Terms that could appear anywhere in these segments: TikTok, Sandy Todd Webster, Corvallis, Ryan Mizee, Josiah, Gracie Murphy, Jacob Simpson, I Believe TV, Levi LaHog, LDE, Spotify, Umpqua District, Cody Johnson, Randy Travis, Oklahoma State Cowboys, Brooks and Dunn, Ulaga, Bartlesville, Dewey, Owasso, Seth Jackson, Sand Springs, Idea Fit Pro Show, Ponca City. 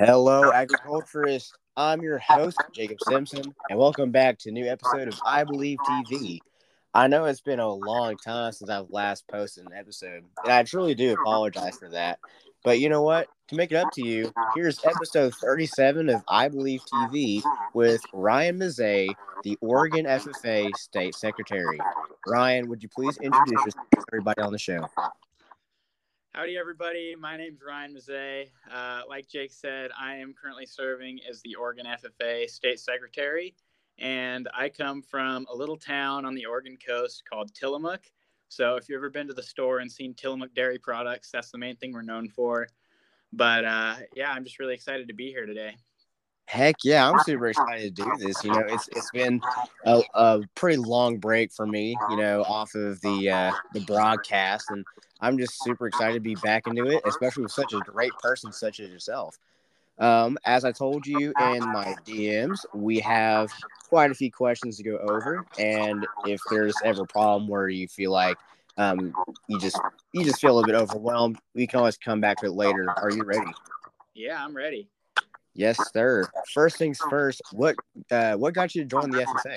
Hello, agriculturists. I'm your host, Jacob Simpson, and welcome back to a new episode of I Believe TV. I know it's been a long time since I've last posted an episode, and I truly do apologize for that. But you know what? To make it up to you, here's episode 37 of I Believe TV with Ryan Mizee, the Oregon FFA State Secretary. Ryan, would you please introduce yourself to everybody on the show? Howdy, everybody. My name is Ryan Mizee. Like Jake said, I am currently serving as the Oregon FFA State Secretary, and I come from a little town on the Oregon coast called Tillamook. So if you've ever been to the store and seen Tillamook dairy products, that's the main thing we're known for. But yeah, I'm just really excited to be here today. Heck yeah, I'm super excited to do this. You know, it's been a pretty long break for me, you know, off of the broadcast, and I'm just super excited to be back into it, especially with such a great person such as yourself. As I told you in my DMs, we have quite a few questions to go over, and if there's ever a problem where you feel like you just feel a little bit overwhelmed, we can always come back to it later. Are you ready? Yeah, I'm ready. Yes, sir. First things first, what got you to join the FFA?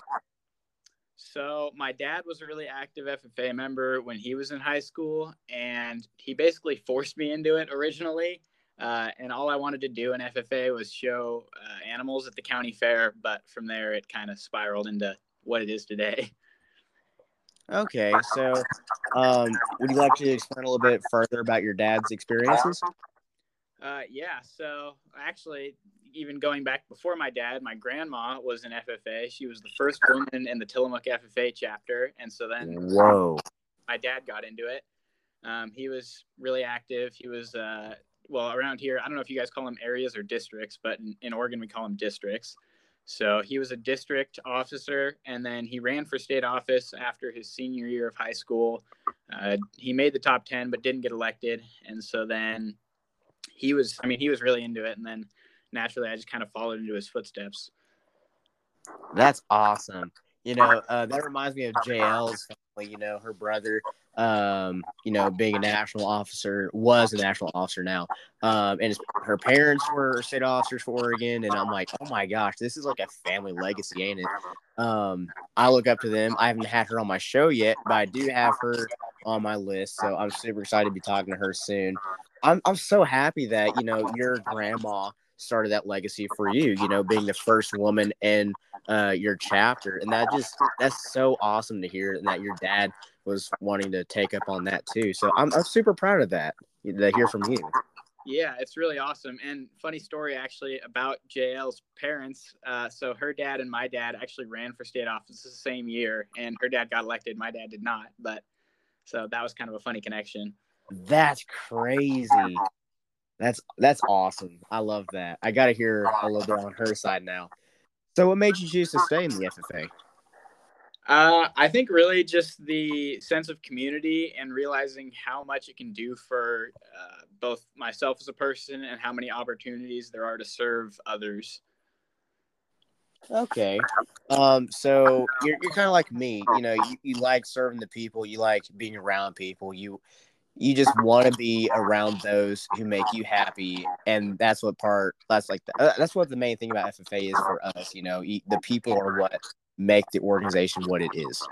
So my dad was a really active FFA member when he was in high school, and he basically forced me into it originally. And all I wanted to do in FFA was show animals at the county fair, but from there it kind of spiraled into what it is today. Okay, so would you like to explain a little bit further about your dad's experiences? Yeah, so actually, even going back before my dad, my grandma was in FFA. She was the first woman in the Tillamook FFA chapter, and so then my dad got into it. He was really active. He was, well, around here, I don't know if you guys call them areas or districts, but in Oregon we call them districts. So he was a district officer, and then he ran for state office after his senior year of high school. He made the top 10 but didn't get elected, and so then he was really into it, and then naturally I just kind of followed into his footsteps. That's awesome. You know, that reminds me of JL's family, you know, her brother, you know, being a national officer, was a national officer now. And her parents were state officers for Oregon, and I'm like, oh my gosh, this is like a family legacy, ain't it? I look up to them. I haven't had her on my show yet, but I do have her on my list, so I'm super excited to be talking to her soon. I'm so happy that, you know, your grandma started that legacy for you, you know, being the first woman in your chapter. And that's so awesome to hear, and that your dad was wanting to take up on that too. So I'm super proud of that, to hear from you. Yeah, it's really awesome. And funny story actually about JL's parents. So her dad and my dad actually ran for state office the same year, and her dad got elected. My dad did not, but so that was kind of a funny connection. That's crazy. That's awesome. I love that. I got to hear a little bit on her side now. So what made you choose to stay in the FFA? I think really just the sense of community and realizing how much it can do for both myself as a person and how many opportunities there are to serve others. Okay. So you're kind of like me. You know, you like serving the people. You like being around people. You just want to be around those who make you happy, and that's what the main thing about FFA is for us. You know, the people are what make the organization what it is.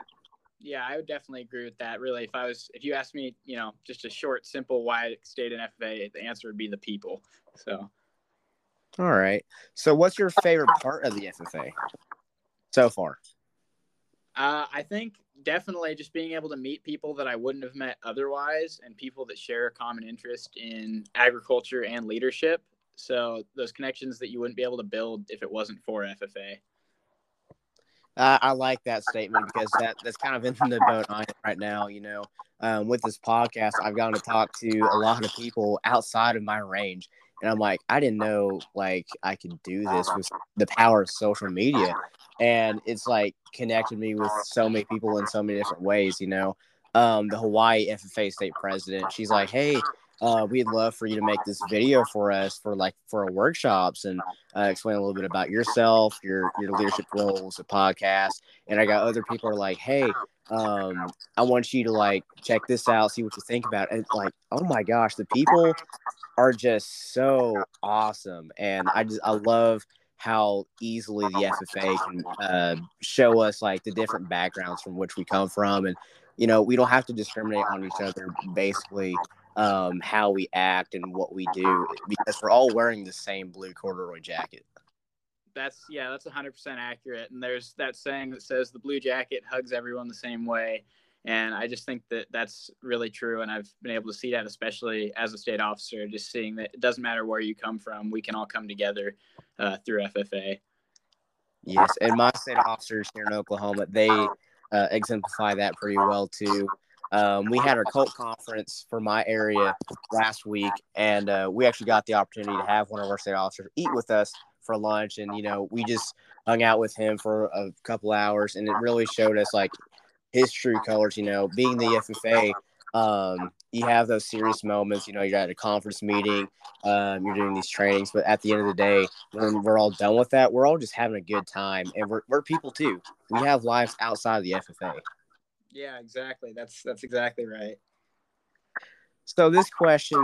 Yeah, I would definitely agree with that. Really, if you asked me, you know, just a short, simple why I stayed in FFA, the answer would be the people. So, all right. So, what's your favorite part of the FFA so far? I think definitely just being able to meet people that I wouldn't have met otherwise, and people that share a common interest in agriculture and leadership. So those connections that you wouldn't be able to build if it wasn't for FFA. I like that statement, because that's kind of in the boat I'm in right now. You know, with this podcast, I've gotten to talk to a lot of people outside of my range. And I'm like, I didn't know, like, I could do this with the power of social media. And it's, like, connected me with so many people in so many different ways, you know. The Hawaii FFA state president, she's like, hey, we'd love for you to make this video for us for our workshops, and explain a little bit about yourself, your leadership roles, the podcast. And I got other people are like, hey, I want you to, like, check this out, see what you think about it. And it's like, oh, my gosh, the people – are just so awesome. And I love how easily the FFA can show us like the different backgrounds from which we come from. And, you know, we don't have to discriminate on each other, basically, how we act and what we do, because we're all wearing the same blue corduroy jacket. That's 100% accurate. And there's that saying that says the blue jacket hugs everyone the same way. And I just think that that's really true. And I've been able to see that, especially as a state officer, just seeing that it doesn't matter where you come from. We can all come together through FFA. Yes. And my state officers here in Oklahoma, they exemplify that pretty well, too. We had our cult conference for my area last week, and we actually got the opportunity to have one of our state officers eat with us for lunch. And, you know, we just hung out with him for a couple hours, and it really showed us, like, his true colors. You know, being the FFA, you have those serious moments. You know, you're at a conference meeting, you're doing these trainings, but at the end of the day, when we're all done with that, we're all just having a good time, and we're people too. We have lives outside of the FFA. Yeah, exactly. That's exactly right. So this question,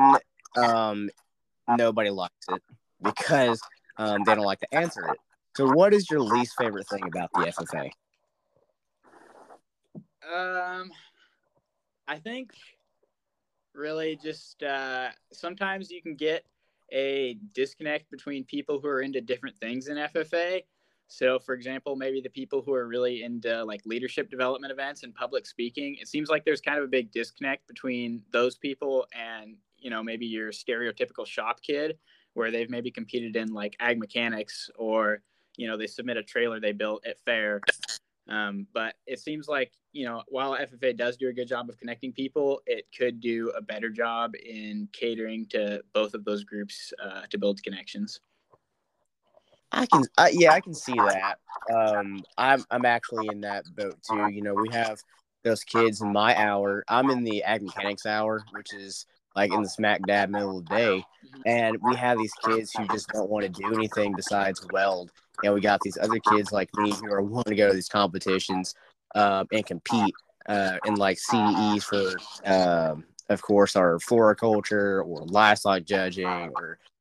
nobody likes it because they don't like to answer it. So what is your least favorite thing about the FFA? I think really just sometimes you can get a disconnect between people who are into different things in FFA. So, for example, maybe the people who are really into like leadership development events and public speaking, it seems like there's kind of a big disconnect between those people and, you know, maybe your stereotypical shop kid, where they've maybe competed in like ag mechanics, or, you know, they submit a trailer they built at fair. But it seems like, you know, while FFA does do a good job of connecting people, it could do a better job in catering to both of those groups to build connections. I can see that. I'm actually in that boat too. You know, we have those kids in my hour. I'm in the ag mechanics hour, which is like in the smack dab middle of the day. And we have these kids who just don't want to do anything besides weld. And we got these other kids like me who are wanting to go to these competitions and compete in like CDEs for, of course, our floriculture or livestock judging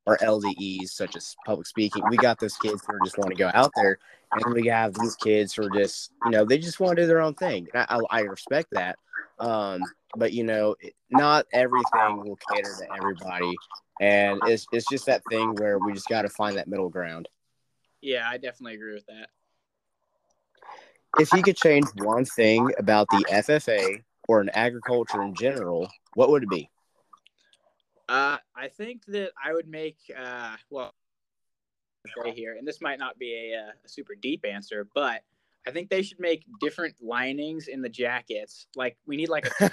or LDEs, such as public speaking. We got those kids who just want to go out there. And we have these kids who are just, you know, they just want to do their own thing. And I respect that. But, you know, not everything will cater to everybody. And it's just that thing where we just got to find that middle ground. Yeah, I definitely agree with that. If you could change one thing about the FFA or in agriculture in general, what would it be? I think that I would make, right here, and this might not be a super deep answer, but I think they should make different linings in the jackets. Like, we need like a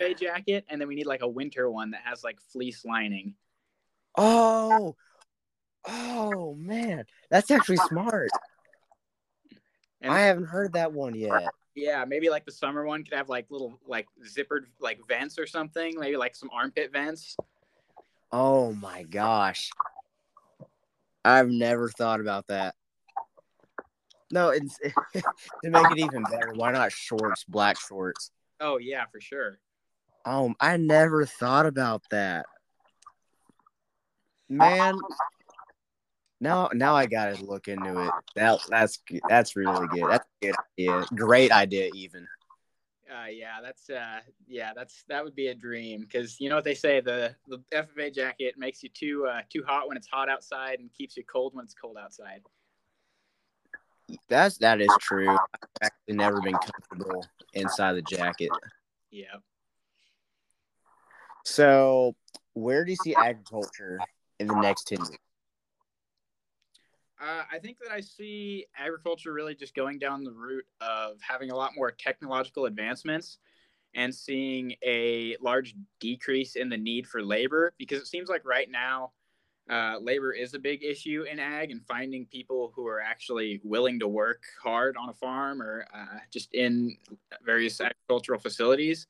FFA jacket, and then we need like a winter one that has like fleece lining. Oh, man, that's actually smart. And I haven't heard that one yet. Yeah, maybe like the summer one could have like little like zippered like vents or something, maybe like some armpit vents. Oh, my gosh. I've never thought about that. No, it's, to make it even better, why not shorts, black shorts? Oh, yeah, for sure. I never thought about that. Man. Now I gotta look into it. That's really good. That's a good idea. Great idea, even. That would be a dream, because you know what they say, the FFA jacket makes you too hot when it's hot outside and keeps you cold when it's cold outside. That is true. I've actually never been comfortable inside the jacket. Yeah. So, where do you see agriculture in the next 10 years? I think that I see agriculture really just going down the route of having a lot more technological advancements and seeing a large decrease in the need for labor, because it seems like right now labor is a big issue in ag, and finding people who are actually willing to work hard on a farm or just in various agricultural facilities.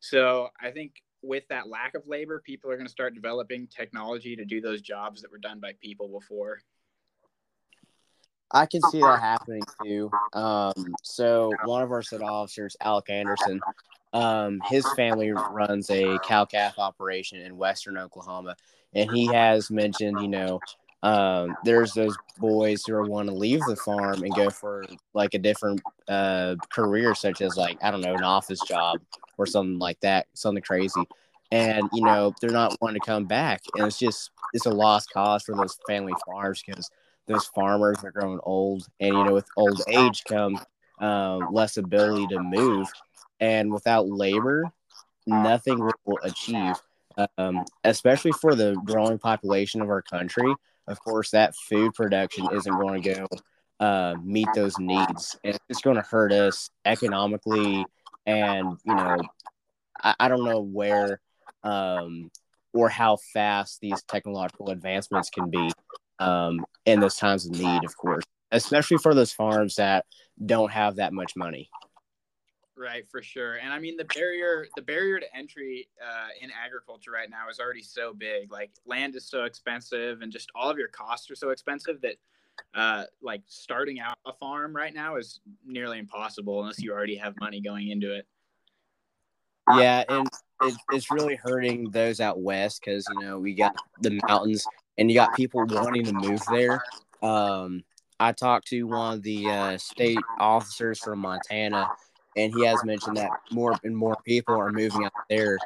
So I think with that lack of labor, people are going to start developing technology to do those jobs that were done by people before. I can see that happening, too. So one of our state officers, Alec Anderson, His family runs a cow-calf operation in western Oklahoma, and he has mentioned, you know, there's those boys who want to leave the farm and go for, like, a different career, such as, like, I don't know, an office job or something like that, something crazy. And, you know, they're not wanting to come back. And it's just – it's a lost cause for those family farms because those farmers are growing old. And, you know, with old age comes less ability to move. And without labor, nothing will achieve, especially for the growing population of our country. Of course, that food production isn't going to go meet those needs. And it's going to hurt us economically. And, you know, I don't know where or how fast these technological advancements can be in those times of need, of course, especially for those farms that don't have that much money. Right, for sure. And I mean, the barrier to entry in agriculture right now is already so big. Like, land is so expensive, and just all of your costs are so expensive that like starting out a farm right now is nearly impossible unless you already have money going into it. Yeah, and it's really hurting those out west because, you know, we got the mountains and you got people wanting to move there. I talked to one of the state officers from Montana, and he has mentioned that more and more people are moving out there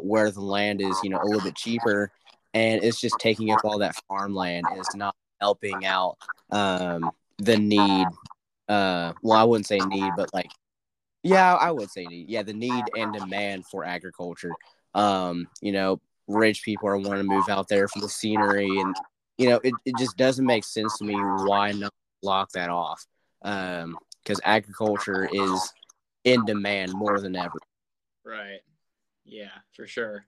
where the land is, you know, a little bit cheaper, and it's just taking up all that farmland. It's not helping out the need. Well, I wouldn't say need, but like, yeah, I would say need. Yeah, the need and demand for agriculture. You know, rich people are wanting to move out there for the scenery, and, you know, it just doesn't make sense to me why not block that off, because agriculture is in demand more than ever. Right. Yeah, for sure.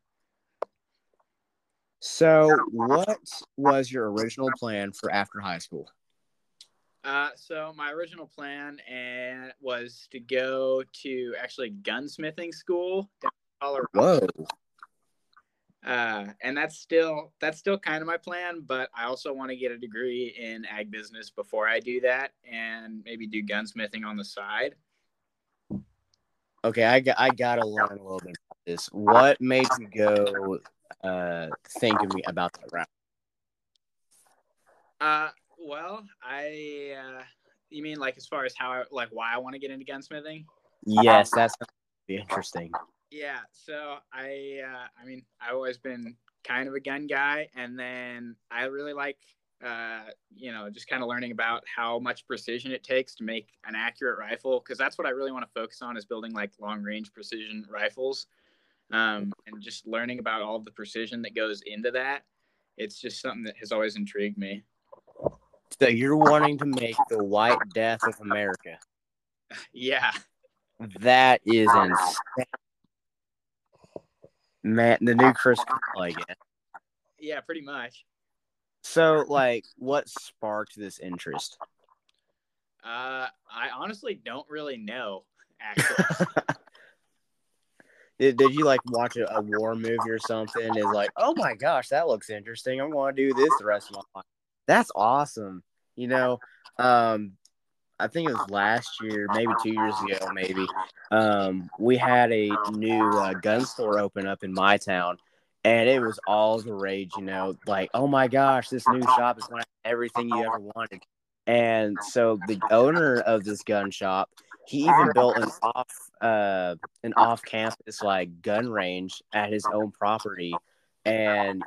So what was your original plan for after high school? So my original plan was to go to actually gunsmithing school down in Colorado. Whoa. And that's still kind of my plan, but I also want to get a degree in ag business before I do that, and maybe do gunsmithing on the side. Okay, I gotta learn a little bit about this. What made you go thinking about that route? Well, you mean like as far as why I want to get into gunsmithing? Yes, that's going to be interesting. Yeah, so I've always been kind of a gun guy, and then I really like, you know, just kind of learning about how much precision it takes to make an accurate rifle, because that's what I really want to focus on is building like long-range precision rifles, and just learning about all the precision that goes into that. It's just something that has always intrigued me. So you're wanting to make the White Death of America. Yeah. That is insane. Man, the new Chris, I guess. Yeah, pretty much. So, like, what sparked this interest? I honestly don't really know, actually. Did you, like, watch a war movie or something? It's like, oh, my gosh, that looks interesting. I'm going to do this the rest of my life. That's awesome. You know, I think it was last year, maybe 2 years ago, maybe. We had a new gun store open up in my town, and it was all the rage, you know, like, oh, my gosh, this new shop is going to have everything you ever wanted. And so the owner of this gun shop, he even built an off-campus, like, gun range at his own property. And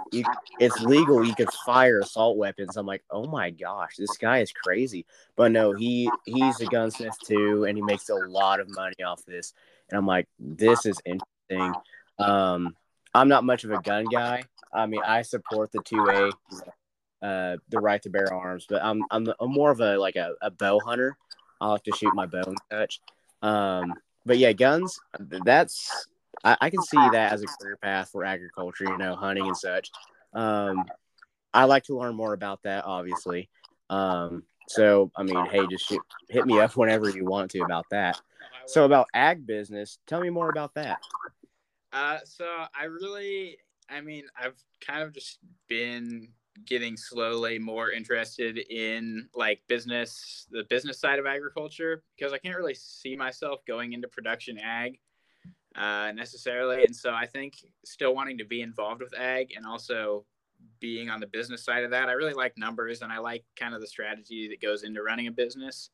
it's legal. You could fire assault weapons. I'm like, oh my gosh, this guy is crazy. But no, he's a gunsmith too, and he makes a lot of money off this. And I'm like, this is interesting. I'm not much of a gun guy. I mean, I support the 2A, the right to bear arms, but I'm more of a bow hunter. I like to shoot my bow and such. But yeah, guns. That's. I can see that as a career path for agriculture, you know, hunting and such. I like to learn more about that, obviously. So, I mean, hey, just hit me up whenever you want to about that. So about ag business, tell me more about that. So I've kind of just been getting slowly more interested in like business, the business side of agriculture, because I can't really see myself going into production ag. necessarily. And so I think still wanting to be involved with ag and also being on the business side of that. I really like numbers, and I like kind of the strategy that goes into running a business.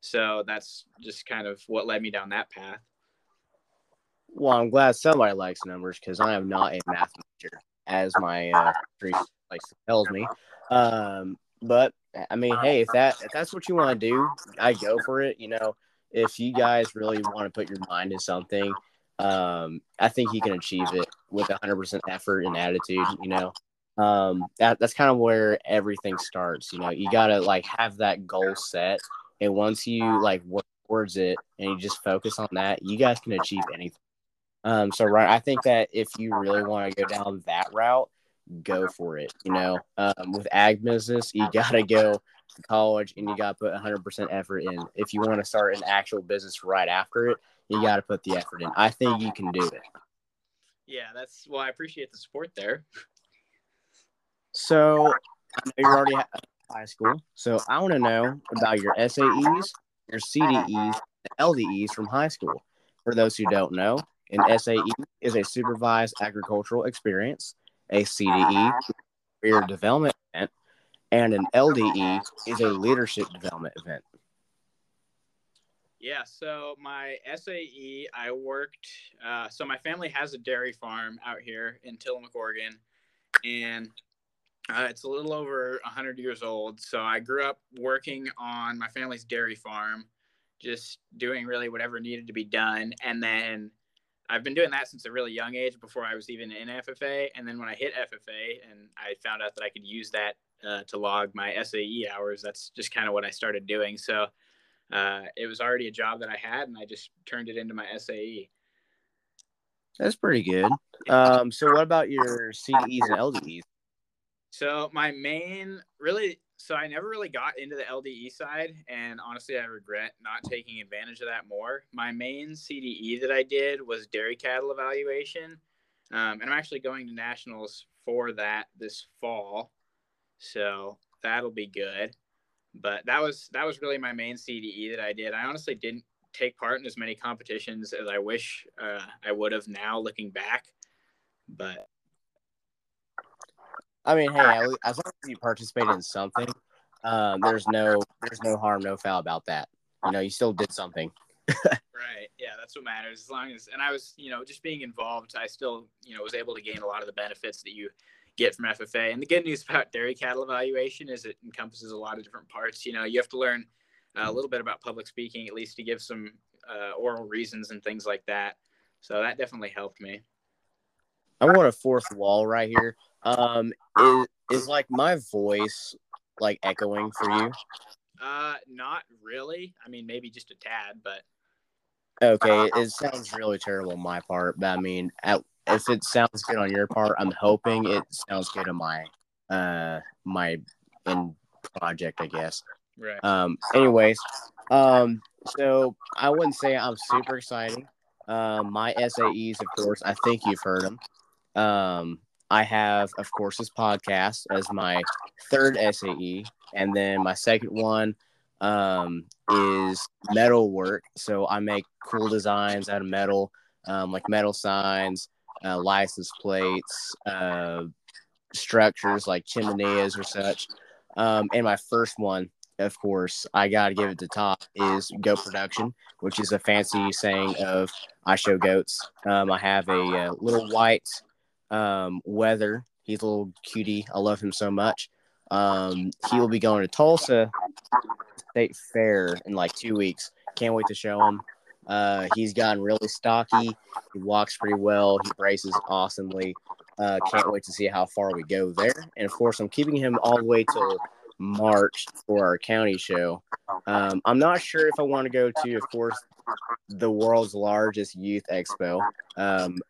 So that's just kind of what led me down that path. Well, I'm glad somebody likes numbers, because I am not a math major, as my degree tells me. But I mean, hey, if that's what you want to do, I go for it. You know, if you guys really want to put your mind in something, I think you can achieve it with 100% effort and attitude. You know, that's kind of where everything starts. You know, you gotta have that goal set, and once you work towards it and you just focus on that, you guys can achieve anything. So Ryan, I think that if you really want to go down that route, go for it. You know, with ag business, you got to go to college and you got to put 100% effort in. If you want to start an actual business right after it, you got to put the effort in. I think you can do it. Yeah, well, I appreciate the support there. So I know you're already high school. So I want to know about your SAEs, your CDEs, and LDEs from high school. For those who don't know, an SAE is a supervised agricultural experience, a CDE, career development event, and an LDE is a leadership development event. Yeah, so my SAE, I worked, so my family has a dairy farm out here in Tillamook, Oregon, and it's a little over 100 years old. So I grew up working on my family's dairy farm, just doing really whatever needed to be done. And then I've been doing that since a really young age, before I was even in FFA. And then when I hit FFA and I found out that I could use that to log my SAE hours, that's just kind of what I started doing. So it was already a job that I had, and I just turned it into my SAE. That's pretty good. So what about your CDEs and LDEs? So my main I never really got into the LDE side, and honestly, I regret not taking advantage of that more. My main CDE that I did was dairy cattle evaluation, and I'm actually going to nationals for that this fall, so that'll be good. But that was really my main CDE that I did. I honestly didn't take part in as many competitions as I wish I would have now, looking back, but I mean, hey, as long as you participate in something, there's no harm, no foul about that. You know, you still did something. Right. Yeah, that's what matters. As long as, and I was, just being involved, I still, was able to gain a lot of the benefits that you get from FFA. And the good news about dairy cattle evaluation is it encompasses a lot of different parts. You know, you have to learn a little bit about public speaking, at least to give some oral reasons and things like that. So that definitely helped me. I want a fourth wall right here. Is my voice echoing for you? Not really. I mean, maybe just a tad, but okay. It sounds really terrible on my part, but I mean, if it sounds good on your part, I'm hoping it sounds good on my my project, I guess. Right. Anyways, so I wouldn't say I'm super excited. My SAEs, of course, I think you've heard them. I have, of course, this podcast as my third SAE, and then my second one is metal work. So I make cool designs out of metal, like metal signs, license plates, structures like chimeneas or such. And my first one, of course, I got to give it to Top, is goat production, which is a fancy saying of I show goats. I have a little white Weather. He's a little cutie. I love him so much. He will be going to Tulsa State Fair in 2 weeks. Can't wait to show him. He's gotten really stocky. He walks pretty well. He braces awesomely. Can't wait to see how far we go there. And of course, I'm keeping him all the way till March for our county show. I'm not sure if I want to go to, of course, the world's largest youth expo,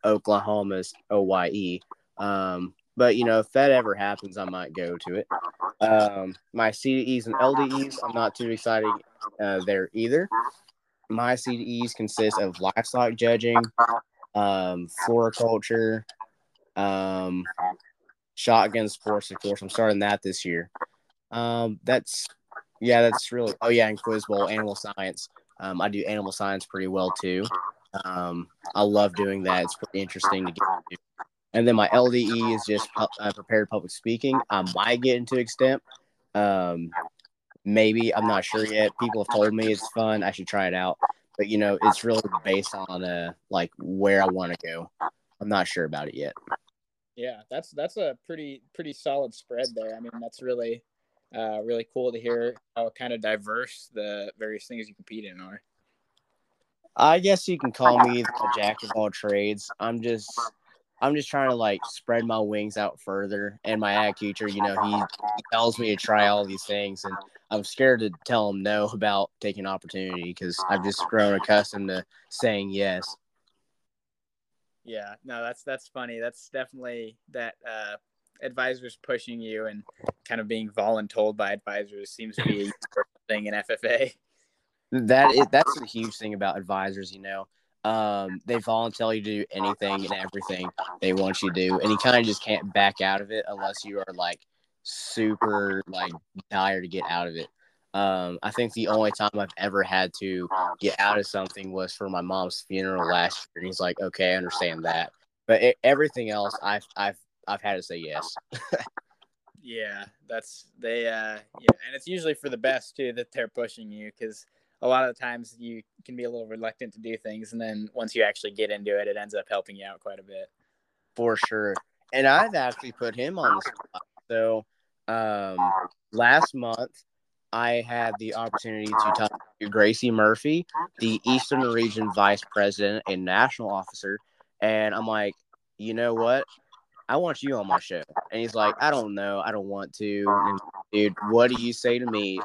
Oklahoma's OYE. But, if that ever happens, I might go to it. My CDEs and LDEs, I'm not too excited there either. My CDEs consist of livestock judging, floriculture, shotgun sports, of course. I'm starting that this year. That's really, and quiz bowl, animal science. I do animal science pretty well too. I love doing that. It's pretty interesting to get into. And then my LDE is just prepared public speaking. I might get into extemp. Maybe. I'm not sure yet. People have told me it's fun. I should try it out. But, you know, it's really based on, like, where I want to go. I'm not sure about it yet. Yeah, that's a pretty solid spread there. I mean, that's really really cool to hear how kind of diverse the various things you compete in are. I guess you can call me the jack of all trades. I'm just trying to, like, spread my wings out further. And my ag teacher, you know, he tells me to try all these things, and I'm scared to tell him no about taking opportunity because I've just grown accustomed to saying yes. Yeah, no, that's funny. That's definitely that advisors pushing you and kind of being voluntold by advisors seems to be a thing in FFA. That's the huge thing about advisors, you know. They volunteer you to do anything and everything they want you to do, and you kind of just can't back out of it unless you are, like, super, like, dire to get out of it. I think the only time I've ever had to get out of something was for my mom's funeral last year, and he's like, "Okay, I understand that," but everything else, I've had to say yes. Yeah, and it's usually for the best too that they're pushing you, because a lot of the times you can be a little reluctant to do things, and then once you actually get into it, it ends up helping you out quite a bit. For sure, and I've actually put him on the spot. So last month, I had the opportunity to talk to Gracie Murphy, the Eastern Region Vice President and National Officer. And I'm like, you know what? I want you on my show. And he's like, I don't know. I don't want to. And, dude, what do you say to me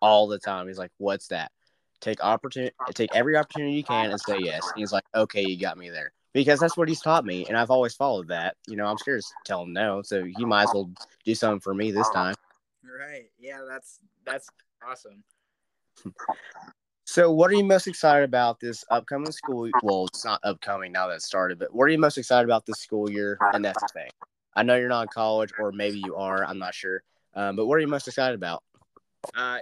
all the time? He's like, what's that? Take every opportunity you can and say yes. And he's like, okay, you got me there. Because that's what he's taught me. And I've always followed that. You know, I'm scared to tell him no. So he might as well do something for me this time. Right. Yeah, that's awesome. So what are you most excited about this upcoming school? Well, it's not upcoming now that it started, but what are you most excited about this school year and that's the thing? I know you're not in college, or maybe you are. I'm not sure. But what are you most excited about?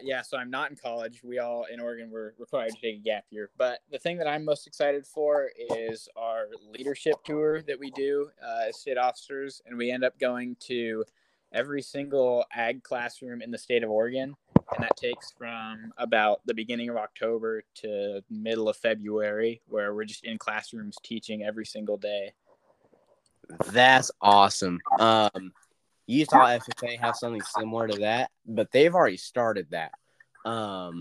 Yeah, so I'm not in college. We all in Oregon were required to take a gap year. But the thing that I'm most excited for is our leadership tour that we do as state officers, and we end up going to every single ag classroom in the state of Oregon, and that takes from about the beginning of October to middle of February, where we're just in classrooms teaching every single day. That's awesome. Utah FFA have something similar to that, but they've already started that. I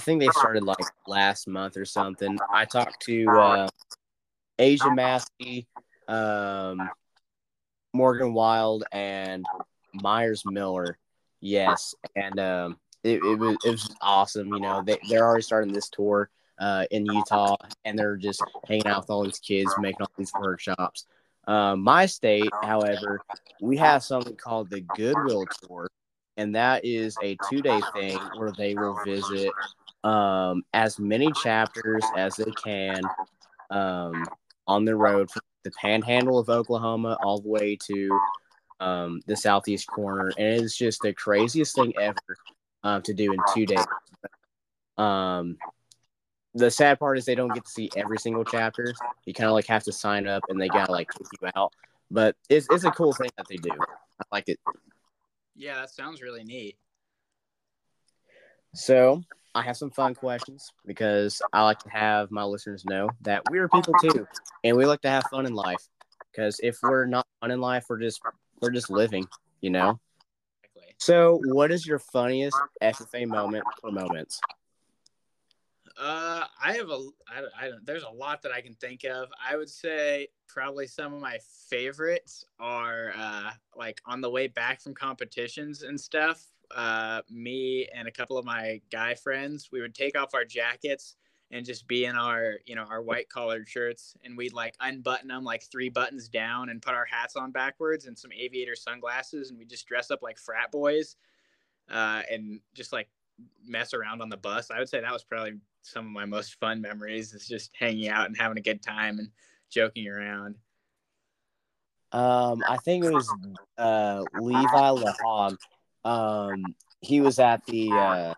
think they started, like, last month or something. I talked to Asia Massey, Morgan Wild, and Myers Miller. Yes, and it was awesome. You know, they're already starting this tour in Utah, and they're just hanging out with all these kids, making all these workshops. My state, however, we have something called the Goodwill Tour, and that is a 2-day thing where they will visit as many chapters as they can on the road from the panhandle of Oklahoma all the way to the southeast corner. And it is just the craziest thing ever to do in 2 days. The sad part is they don't get to see every single chapter. You kind of, like, have to sign up, and they got to, like, kick you out. But it's a cool thing that they do. I like it. Yeah, that sounds really neat. So I have some fun questions because I like to have my listeners know that we are people too, and we like to have fun in life. Because if we're not fun in life, we're just living, you know. Exactly. So what is your funniest FFA moment or moments? There's a lot that I can think of. I would say probably some of my favorites are, like, on the way back from competitions and stuff, me and a couple of my guy friends, we would take off our jackets and just be in our, you know, our white collared shirts, and we'd, like, unbutton them, like, 3 buttons down, and put our hats on backwards and some aviator sunglasses. And we just dress up like frat boys, and just, like, mess around on the bus. I would say that was probably some of my most fun memories, is just hanging out and having a good time and joking around. I think it was Levi LaHog. He was at the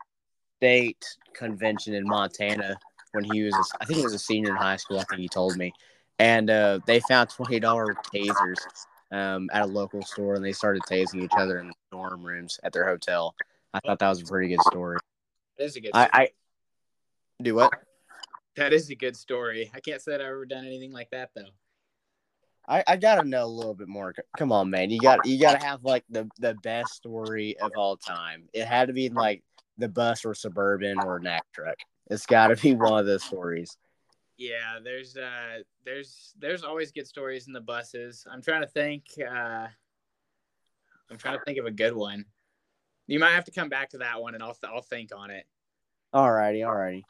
state convention in Montana when he was, I think he was a senior in high school. I think he told me. And they found $20 tasers at a local store, and they started tasing each other in the dorm rooms at their hotel. I thought that was a pretty good story. It is a good story. Do what? That is a good story. I can't say that I've ever done anything like that, though. I gotta know a little bit more. Come on, man. You gotta have like the best story of all time. It had to be like the bus or Suburban or Knack truck. It's gotta be one of those stories. Yeah, there's always good stories in the buses. I'm trying to think of a good one. You might have to come back to that one, and I'll think on it. Alrighty.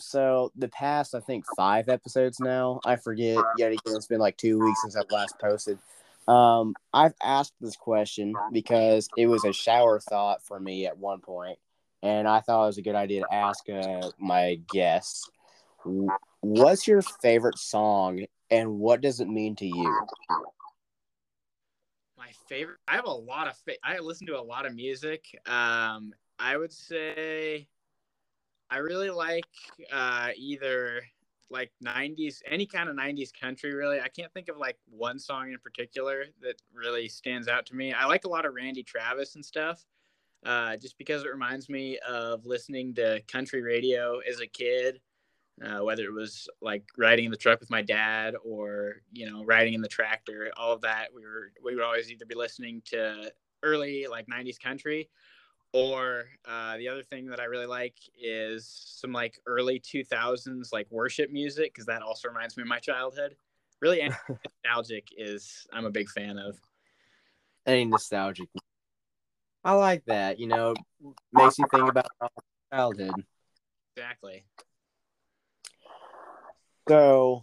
So the past, I think 5 episodes now, I forget yet again, it's been like 2 weeks since I've last posted. I've asked this question because it was a shower thought for me at one point, and I thought it was a good idea to ask my guests. What's your favorite song, and what does it mean to you? My favorite? I have a lot of I listen to a lot of music. I would say I really like either like 90s, any kind of 90s country, really. I can't think of like one song in particular that really stands out to me. I like a lot of Randy Travis and stuff. Just because it reminds me of listening to country radio as a kid. Whether it was like riding in the truck with my dad or, riding in the tractor, all of that, we would always either be listening to early like 90s country, or the other thing that I really like is some like early 2000s like worship music, because that also reminds me of my childhood. Really nostalgic is I'm a big fan of. Any nostalgic. I like that, makes you think about childhood. Exactly. So,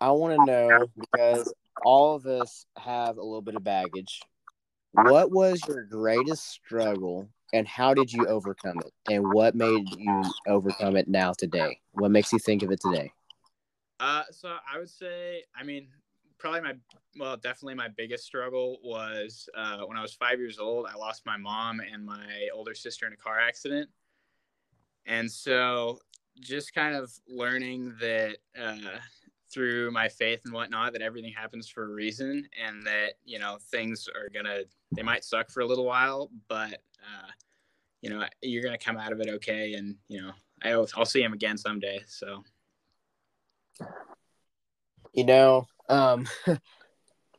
I want to know, because all of us have a little bit of baggage, what was your greatest struggle, and how did you overcome it? And what made you overcome it now today? What makes you think of it today? So, I would say, definitely my biggest struggle was when I was 5 years old, I lost my mom and my older sister in a car accident. And so just kind of learning that through my faith and whatnot, that everything happens for a reason, and that, things are they might suck for a little while, but, you're going to come out of it okay. And, I'll see him again someday. So,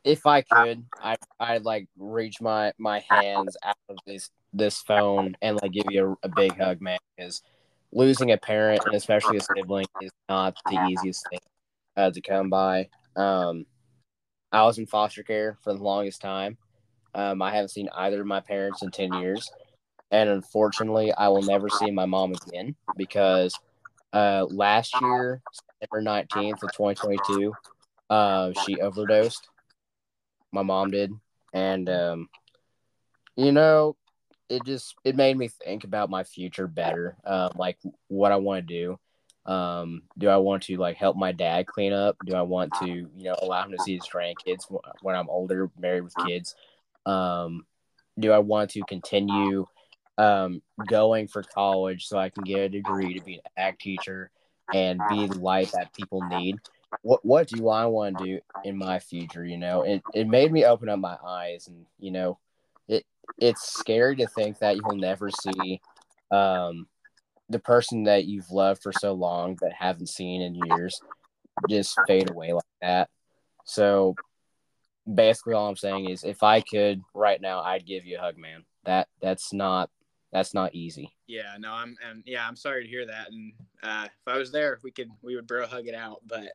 if I could, I'd like reach my hands out of this phone and like give you a big hug, man, because losing a parent, and especially a sibling, is not the easiest thing to come by. I was in foster care for the longest time. I haven't seen either of my parents in 10 years. And unfortunately, I will never see my mom again, because last year, September 19th of 2022, she overdosed. My mom did. And, it made me think about my future better, like what I want to do. Do I want to like help my dad clean up? Do I want to, allow him to see his grandkids when I'm older, married with kids? Do I want to continue going for college so I can get a degree to be an ag teacher and be the light that people need? What do I want to do in my future? It made me open up my eyes, and it's scary to think that you'll never see the person that you've loved for so long but haven't seen in years just fade away like that. So basically all I'm saying is, if I could right now, I'd give you a hug, man. That's not easy. Yeah, no, I'm sorry to hear that. And if I was there, we would bro hug it out. But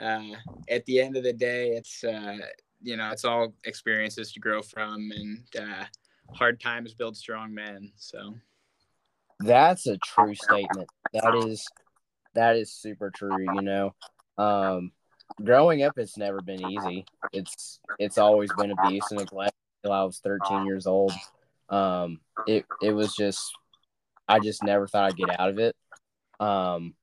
at the end of the day, it's it's all experiences to grow from, and hard times build strong men. So that's a true statement. That is super true. Growing up, it's never been easy. It's always been abuse and neglect until I was 13 years old. It was just, I just never thought I'd get out of it. And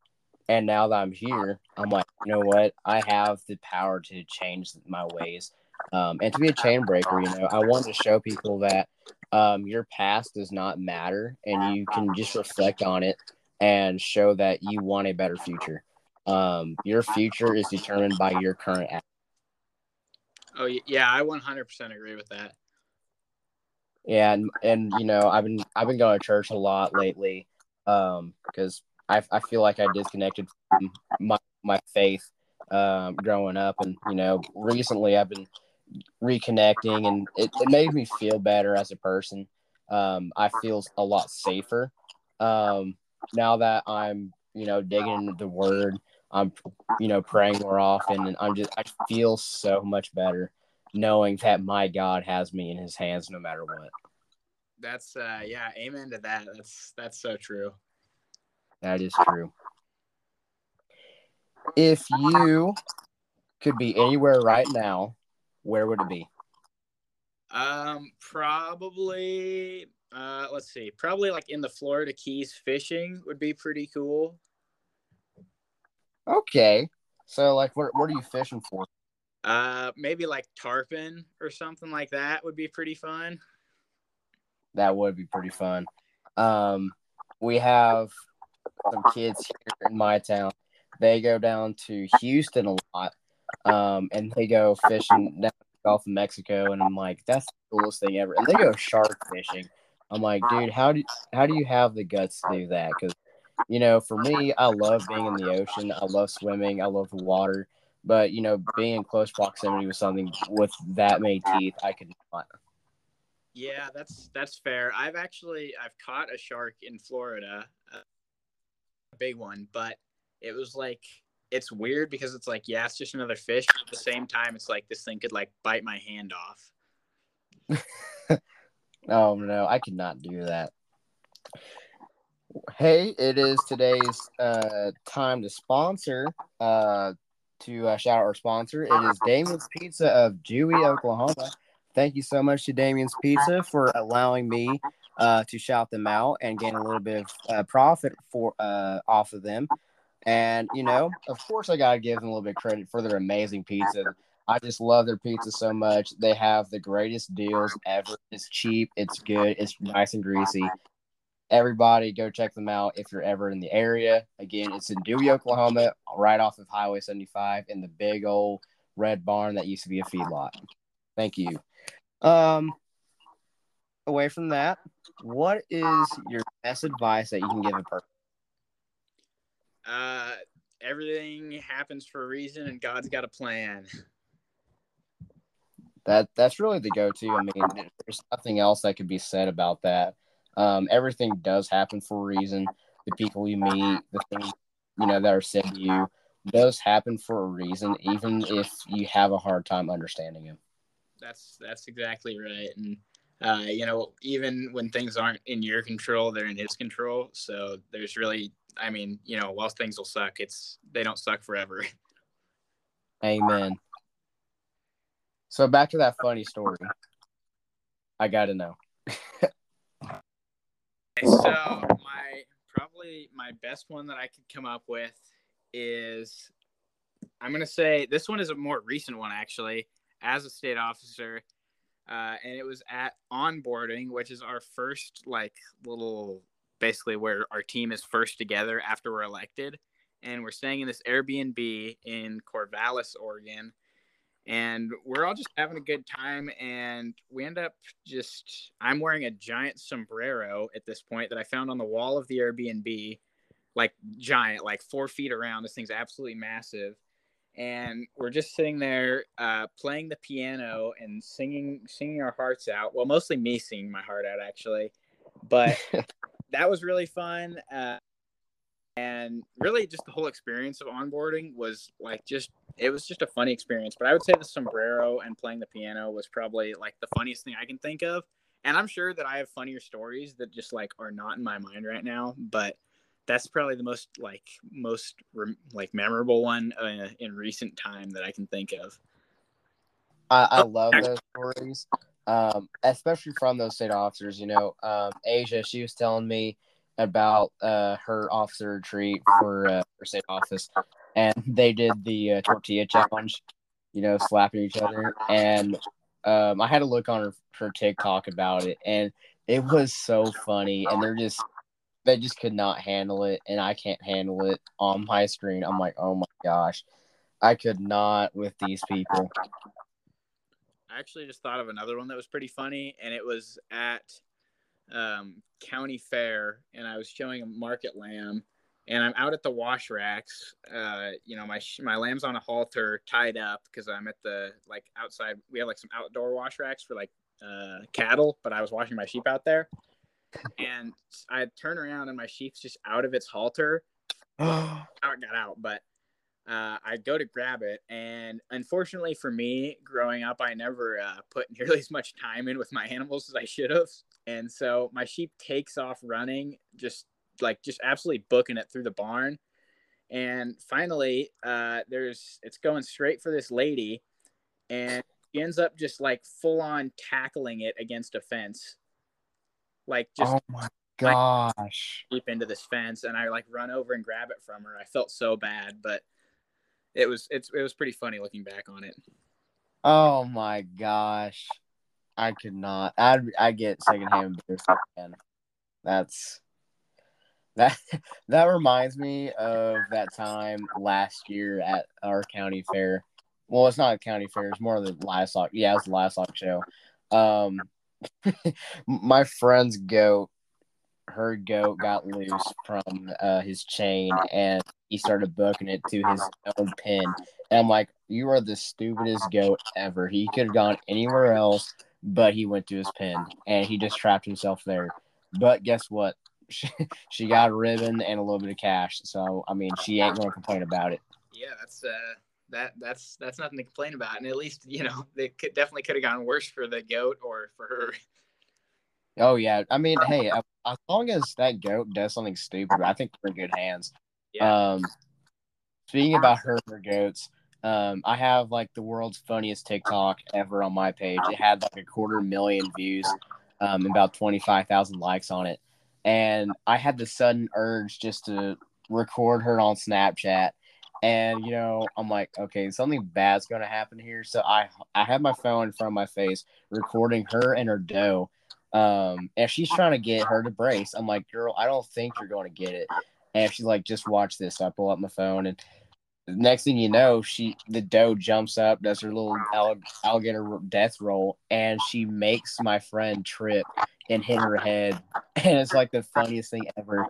now that I'm here, I'm like, you know what? I have the power to change my ways. And to be a chain breaker, I want to show people that your past does not matter, and you can just reflect on it and show that you want a better future. Your future is determined by your current act. Oh, yeah, I 100% agree with that. Yeah, and you know, I've been going to church a lot lately because I feel like I disconnected from my faith growing up. And, you know, recently I've been reconnecting, and it made me feel better as a person. I feel a lot safer now that I'm, you know, digging into the word. I'm, you know, praying more often, and I feel so much better knowing that my God has me in his hands no matter what. That's, yeah, amen to that. That's so true. That is true. If you could be anywhere right now, where would it be? Probably, let's see, probably like in the Florida Keys fishing would be pretty cool. Okay. So like, what are you fishing for? Maybe like tarpon or something like that would be pretty fun. That would be pretty fun. We have some kids here in my town. They go down to Houston a lot, and they go fishing down the Gulf of Mexico. And I'm like, that's the coolest thing ever. And they go shark fishing. I'm like, dude, how do you have the guts to do that? Because, you know, for me, I love being in the ocean. I love swimming. I love the water. But, you know, being in close proximity with something with that many teeth, I could not. Yeah, that's fair. I've caught a shark in Florida, a big one, but it was like, it's weird because it's like, yeah, it's just another fish. But at the same time, it's like this thing could like bite my hand off. Oh, no, I could not do that. Hey, it is today's time to sponsor. Shout out our sponsor. It is Damien's Pizza of Dewey, Oklahoma. Thank you so much to Damien's Pizza for allowing me to shout them out and gain a little bit of profit for off of them. And, you know, of course I got to give them a little bit of credit for their amazing pizza. I just love their pizza so much. They have the greatest deals ever. It's cheap. It's good. It's nice and greasy. Everybody, go check them out if you're ever in the area. Again, it's in Dewey, Oklahoma, right off of Highway 75 in the big old red barn that used to be a feedlot. Thank you. Away from that, what is your best advice that you can give a person? Everything happens for a reason, and God's got a plan. That's really the go-to. I mean, there's nothing else that could be said about that. Everything does happen for a reason. The people you meet, the things, you know, that are said to you, does happen for a reason, even if you have a hard time understanding them. That's exactly right. And, you know, even when things aren't in your control, they're in his control. So there's really, I mean, you know, whilst things will suck, they don't suck forever. Amen. So back to that funny story. I got to know. So my best one that I could come up with is, I'm going to say this one is a more recent one, actually, as a state officer. And it was at onboarding, which is our first, like, little, basically where our team is first together after we're elected. And we're staying in this Airbnb in Corvallis, Oregon. And we're all just having a good time, and we end up just – I'm wearing a giant sombrero at this point that I found on the wall of the Airbnb, like giant, like 4 feet around. This thing's absolutely massive. And we're just sitting there playing the piano and singing our hearts out. Well, mostly me singing my heart out, actually. But that was really fun. And really just the whole experience of onboarding was like just – it was just a funny experience. But I would say the sombrero and playing the piano was probably like the funniest thing I can think of. And I'm sure that I have funnier stories that just like are not in my mind right now. But that's probably the most memorable one in recent time that I can think of. I love those stories, especially from those state officers. You know, Asia, she was telling me about her officer retreat for state office, and they did the tortilla challenge, you know, slapping each other. And I had a look on her TikTok about it, and it was so funny. And they're just they just could not handle it, and I can't handle it on my screen. I'm like, oh my gosh, I could not with these people. I actually just thought of another one that was pretty funny, and it was at County Fair, and I was showing a market lamb, and I'm out at the wash racks. My lamb's on a halter tied up because I'm at the outside. We have some outdoor wash racks for cattle, but I was washing my sheep out there. And I turn around and my sheep's just out of its halter. How it got out, but I go to grab it. And unfortunately for me, growing up, I never put nearly as much time in with my animals as I should have. And so my sheep takes off running, just absolutely booking it through the barn. And finally, it's going straight for this lady. And she ends up just full on tackling it against a fence. Oh my gosh, deep into this fence, and I run over and grab it from her. I felt so bad, but it was pretty funny looking back on it. Oh my gosh, I could not. I get secondhand embarrassment, man. That reminds me of that time last year at our county fair. Well, it's not a county fair; it's more of the livestock. Yeah, it was the livestock show. My friend's goat, her goat got loose from his chain, and he started booking it to his own pen. And I'm like, you are the stupidest goat ever. He could have gone anywhere else, but he went to his pen, and he just trapped himself there. But guess what? She got a ribbon and a little bit of cash. So, I mean, she ain't going to complain about it. Yeah, that's nothing to complain about, and at least they definitely could have gone worse for the goat or for her. Oh yeah, I mean, hey, as long as that goat does something stupid, I think we're in good hands. Yeah. Speaking about her goats, I have the world's funniest TikTok ever on my page. It had 250,000 views, and about 25,000 likes on it, and I had the sudden urge just to record her on Snapchat. And, I'm like, okay, something bad's going to happen here. So I have my phone in front of my face recording her and her doe. And she's trying to get her to brace. I'm like, girl, I don't think you're going to get it. And she's like, just watch this. So I pull up my phone, and the next thing you know, the doe jumps up, does her little alligator death roll, and she makes my friend trip and hit her head. And it's the funniest thing ever.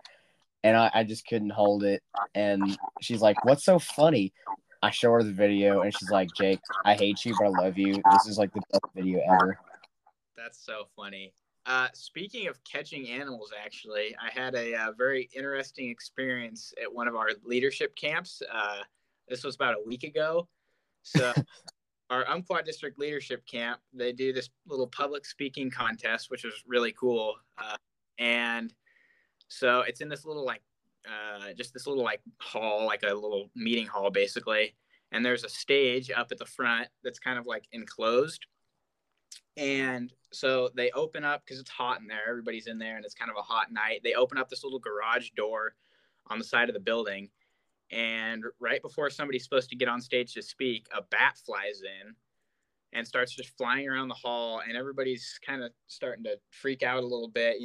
And I just couldn't hold it. And she's like, what's so funny? I show her the video, and she's like, Jake, I hate you, but I love you. This is the best video ever. That's so funny. Speaking of catching animals, actually, I had a very interesting experience at one of our leadership camps. This was about a week ago. So our Umpqua District leadership camp, they do this little public speaking contest, which was really cool. So it's in this little, hall, a little meeting hall, basically. And there's a stage up at the front that's kind of, enclosed. And so they open up, because it's hot in there. Everybody's in there, and it's kind of a hot night. They open up this little garage door on the side of the building. And right before somebody's supposed to get on stage to speak, a bat flies in and starts just flying around the hall, and everybody's kind of starting to freak out a little bit,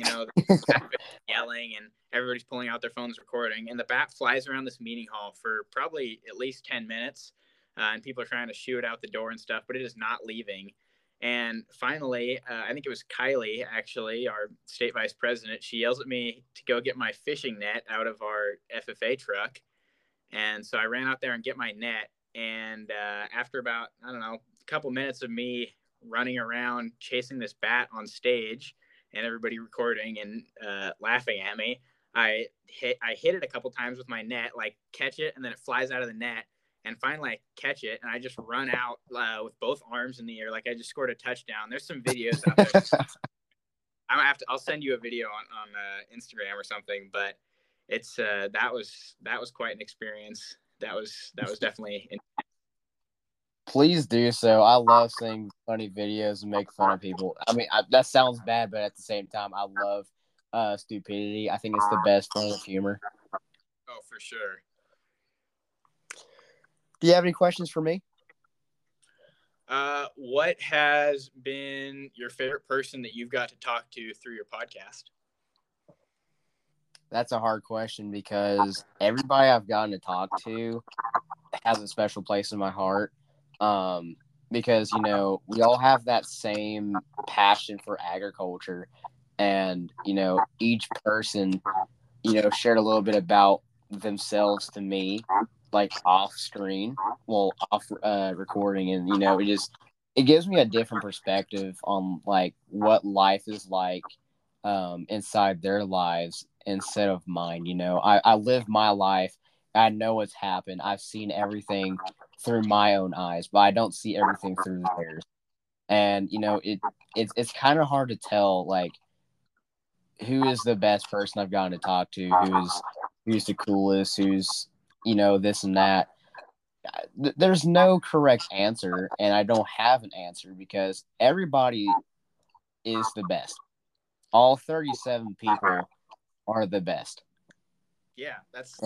yelling, and everybody's pulling out their phones recording, and the bat flies around this meeting hall for probably at least 10 minutes, and people are trying to shoo it out the door and stuff, but it is not leaving. And finally, I think it was Kylie, actually, our state vice president, she yells at me to go get my fishing net out of our FFA truck, and so I ran out there and get my net, and after about, I don't know, couple minutes of me running around chasing this bat on stage and everybody recording and laughing at me, I hit it a couple times with my net, catch it, and then it flies out of the net, and finally I catch it, and I just run out with both arms in the air I just scored a touchdown. There's some videos out there. I'll send you a video on Instagram or something, but it's that was quite an experience. That was definitely intense. Please do so. I love seeing funny videos and make fun of people. I mean, that sounds bad, but at the same time, I love stupidity. I think it's the best form of humor. Oh, for sure. Do you have any questions for me? What has been your favorite person that you've got to talk to through your podcast? That's a hard question because everybody I've gotten to talk to has a special place in my heart. Because, you know, we all have that same passion for agriculture. And, you know, each person, you know, shared a little bit about themselves to me, like off screen, well, off recording. And, you know, it gives me a different perspective on, like, what life is like inside their lives instead of mine. You know, I live my life. I know what's happened. I've seen everything through my own eyes, but I don't see everything through theirs. And, you know, it's kind of hard to tell, like, who is the best person I've gotten to talk to, who's the coolest, who's, you know, this and that. There's no correct answer, and I don't have an answer because everybody is the best. All 37 people are the best. Yeah, that's...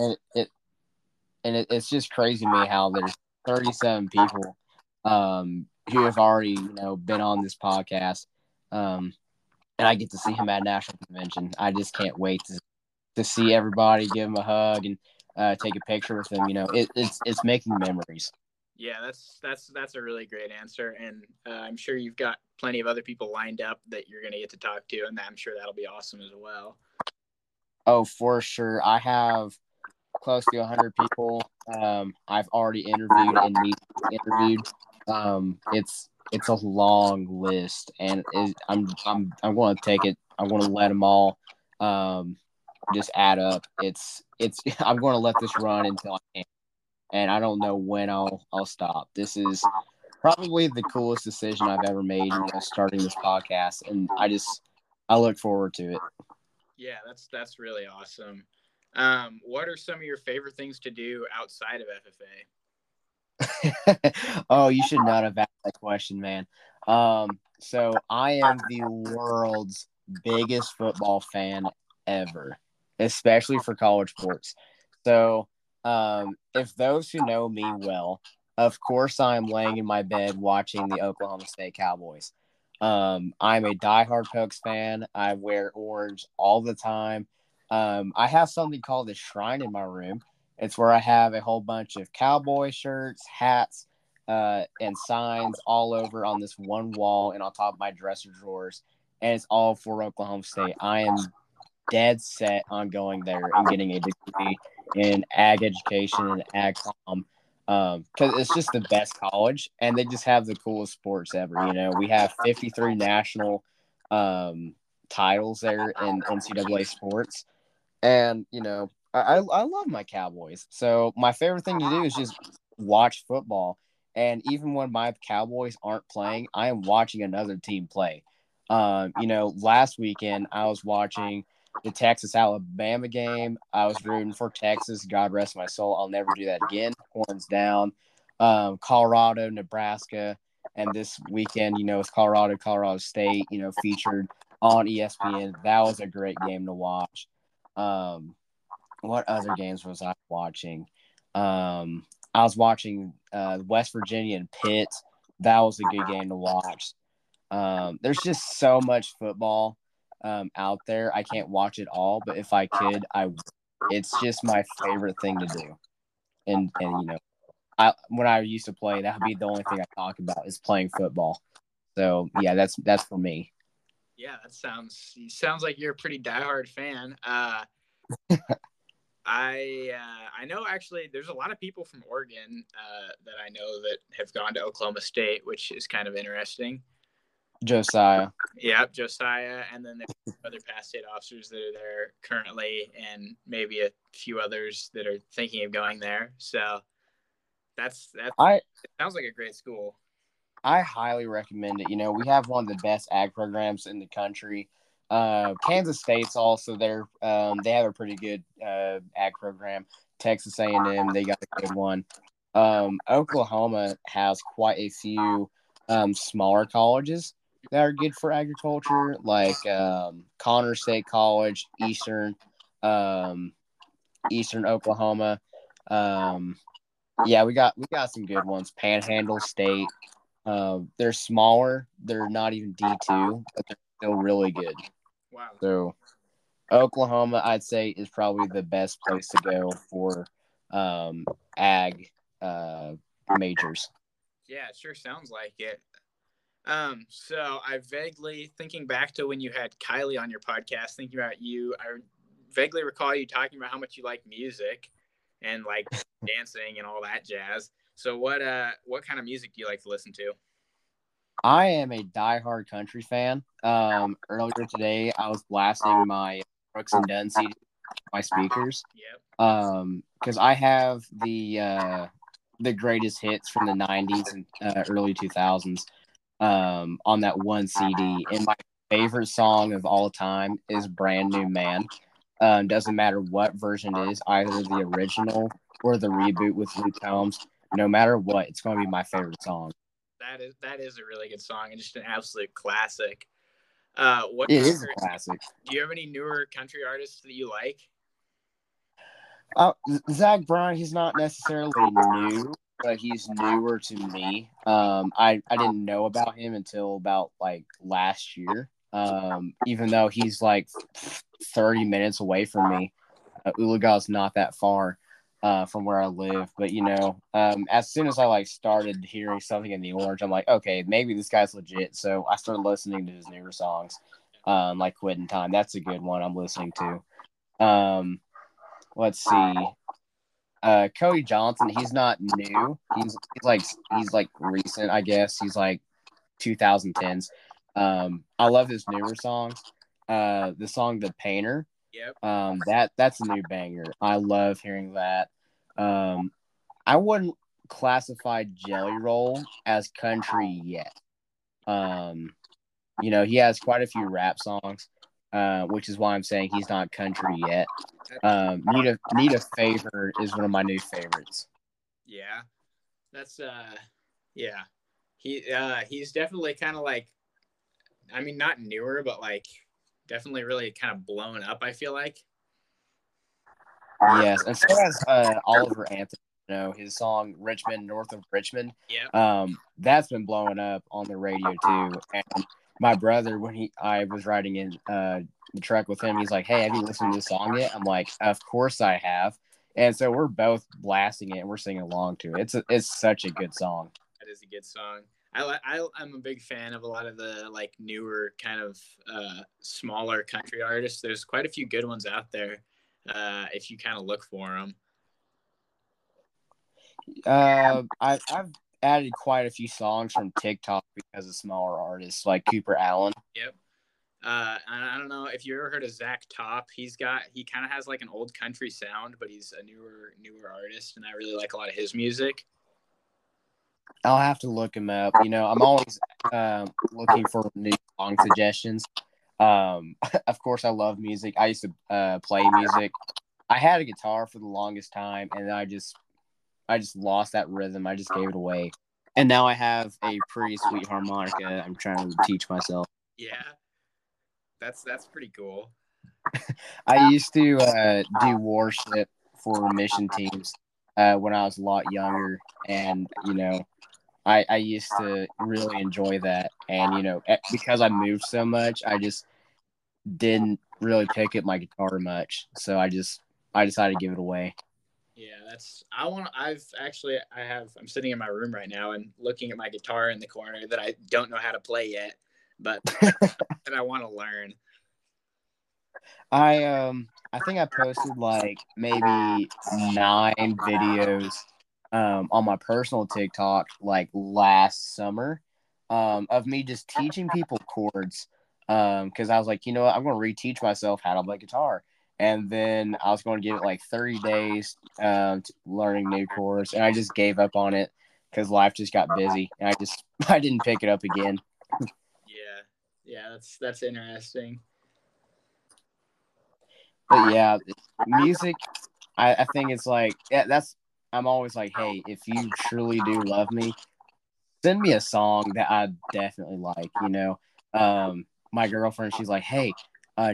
And it's just crazy to me how there's 37 people who have already, you know, been on this podcast, and I get to see him at a national convention. I just can't wait to see everybody, give him a hug, and take a picture with him. You know, it's making memories. Yeah, that's a really great answer, and I'm sure you've got plenty of other people lined up that you're going to get to talk to, and I'm sure that'll be awesome as well. Oh, for sure. I have close to 100 people I've already interviewed and need to be interviewed. It's a long list, and I'm going to take it. I want to let them all just add up. I'm going to let this run until I can, and I don't know when I'll stop. This is probably the coolest decision I've ever made, you know, starting this podcast, and I look forward to it. Yeah, that's really awesome. What are some of your favorite things to do outside of FFA? Oh, you should not have asked that question, man. So I am the world's biggest football fan ever, especially for college sports. So, if those who know me well, of course I'm laying in my bed watching the Oklahoma State Cowboys. I'm a diehard Pokes fan. I wear orange all the time. I have something called a shrine in my room. It's where I have a whole bunch of cowboy shirts, hats, and signs all over on this one wall and on top of my dresser drawers. And it's all for Oklahoma State. I am dead set on going there and getting a degree in ag education and ag comm, because it's just the best college, and they just have the coolest sports ever. You know, we have 53 national titles there in NCAA sports. And, you know, I love my Cowboys. So my favorite thing to do is just watch football. And even when my Cowboys aren't playing, I am watching another team play. You know, last weekend I was watching the Texas-Alabama game. I was rooting for Texas. God rest my soul. I'll never do that again. Horns down. Colorado, Nebraska. And this weekend, you know, it's Colorado State, you know, featured on ESPN. That was a great game to watch. What other games was I watching? I was watching West Virginia and Pitt. That was a good game to watch. There's just so much football out there. I can't watch it all, but if I could, I would. It's just my favorite thing to do. And you know, when I used to play, that would be the only thing I talk about is playing football. So yeah, that's for me. Yeah, that sounds like you're a pretty diehard fan. I know actually there's a lot of people from Oregon that I know that have gone to Oklahoma State, which is kind of interesting. Josiah. Yeah, Josiah, and then there's other Pass State officers that are there currently, and maybe a few others that are thinking of going there. So it sounds like a great school. I highly recommend it. You know, we have one of the best ag programs in the country. Kansas State's also there. They have a pretty good ag program. Texas A&M, they got a good one. Oklahoma has quite a few smaller colleges that are good for agriculture, like Connor State College, Eastern Oklahoma. Yeah, we got some good ones. Panhandle State. They're smaller. They're not even D2, but they're still really good. Wow. So, Oklahoma, I'd say, is probably the best place to go for ag majors. Yeah, it sure sounds like it. So I vaguely, thinking back to when you had Kylie on your podcast, thinking about you, I vaguely recall you talking about how much you like music and like dancing and all that jazz. So what kind of music do you like to listen to? I am a diehard country fan. Earlier today, I was blasting my Brooks and Dunn CD, my speakers. Yep. Because I have the greatest hits from the 90s and early 2000s on that one CD. And my favorite song of all time is Brand New Man. Doesn't matter what version it is, either the original or the reboot with Luke Combs. No matter what, it's going to be my favorite song. That is a really good song and just an absolute classic. It is a classic. Do you have any newer country artists that you like? Zach Bryan, he's not necessarily new, but he's newer to me. I didn't know about him until about like last year. Even though he's like 30 minutes away from me, Ulaga's not that far from where I live, but you know, as soon as I like started hearing something in the orange, I'm like, okay, maybe this guy's legit. So I started listening to his newer songs, like Quitting Time. That's a good one I'm listening to. Let's see, Cody Johnson. He's not new. He's like recent, I guess. He's like 2010s. I love his newer songs. The song "The Painter." Yep. That's a new banger. I love hearing that. I wouldn't classify Jelly Roll as country yet. You know, he has quite a few rap songs, which is why I'm saying he's not country yet. Need a Favor is one of my new favorites. Yeah, that's yeah. He's definitely kind of like, I mean, not newer, but like, definitely really kind of blown up, I feel like. Yes, and so has Oliver Anthony. You know, his song "Richmond, North of Richmond." Yep. That's been blowing up on the radio too. And my brother, when I was riding in the truck with him, he's like, "Hey, have you listened to this song yet?" I'm like, "Of course I have." And so we're both blasting it and we're singing along to it. It's such a good song. That is a good song. I'm a big fan of a lot of the like newer kind of smaller country artists. There's quite a few good ones out there if you kind of look for them. I've added quite a few songs from TikTok because of smaller artists like Cooper Allen. Yep. I don't know if you ever heard of Zach Top. He kind of has like an old country sound, but he's a newer artist, and I really like a lot of his music. I'll have to look him up. You know, I'm always looking for new song suggestions. Of course, I love music. I used to play music. I had a guitar for the longest time, and I just lost that rhythm. I just gave it away, and now I have a pretty sweet harmonica. I'm trying to teach myself. Yeah, that's pretty cool. I used to do worship for mission teams when I was a lot younger, and you know, I used to really enjoy that. And you know, because I moved so much, I just didn't really pick up my guitar much. So I decided to give it away. Yeah, I'm sitting in my room right now and looking at my guitar in the corner that I don't know how to play yet, but that I want to learn. I think I posted like maybe 9 videos on my personal TikTok like last summer of me just teaching people chords because I was like, you know what, I'm going to reteach myself how to play guitar. And then I was going to give it like 30 days learning new chords, and I just gave up on it because life just got busy, and I didn't pick it up again. Yeah, that's interesting. But yeah, music, I think it's like, yeah, I'm always like, hey, if you truly do love me, send me a song that I definitely like, you know. My girlfriend, she's like, hey,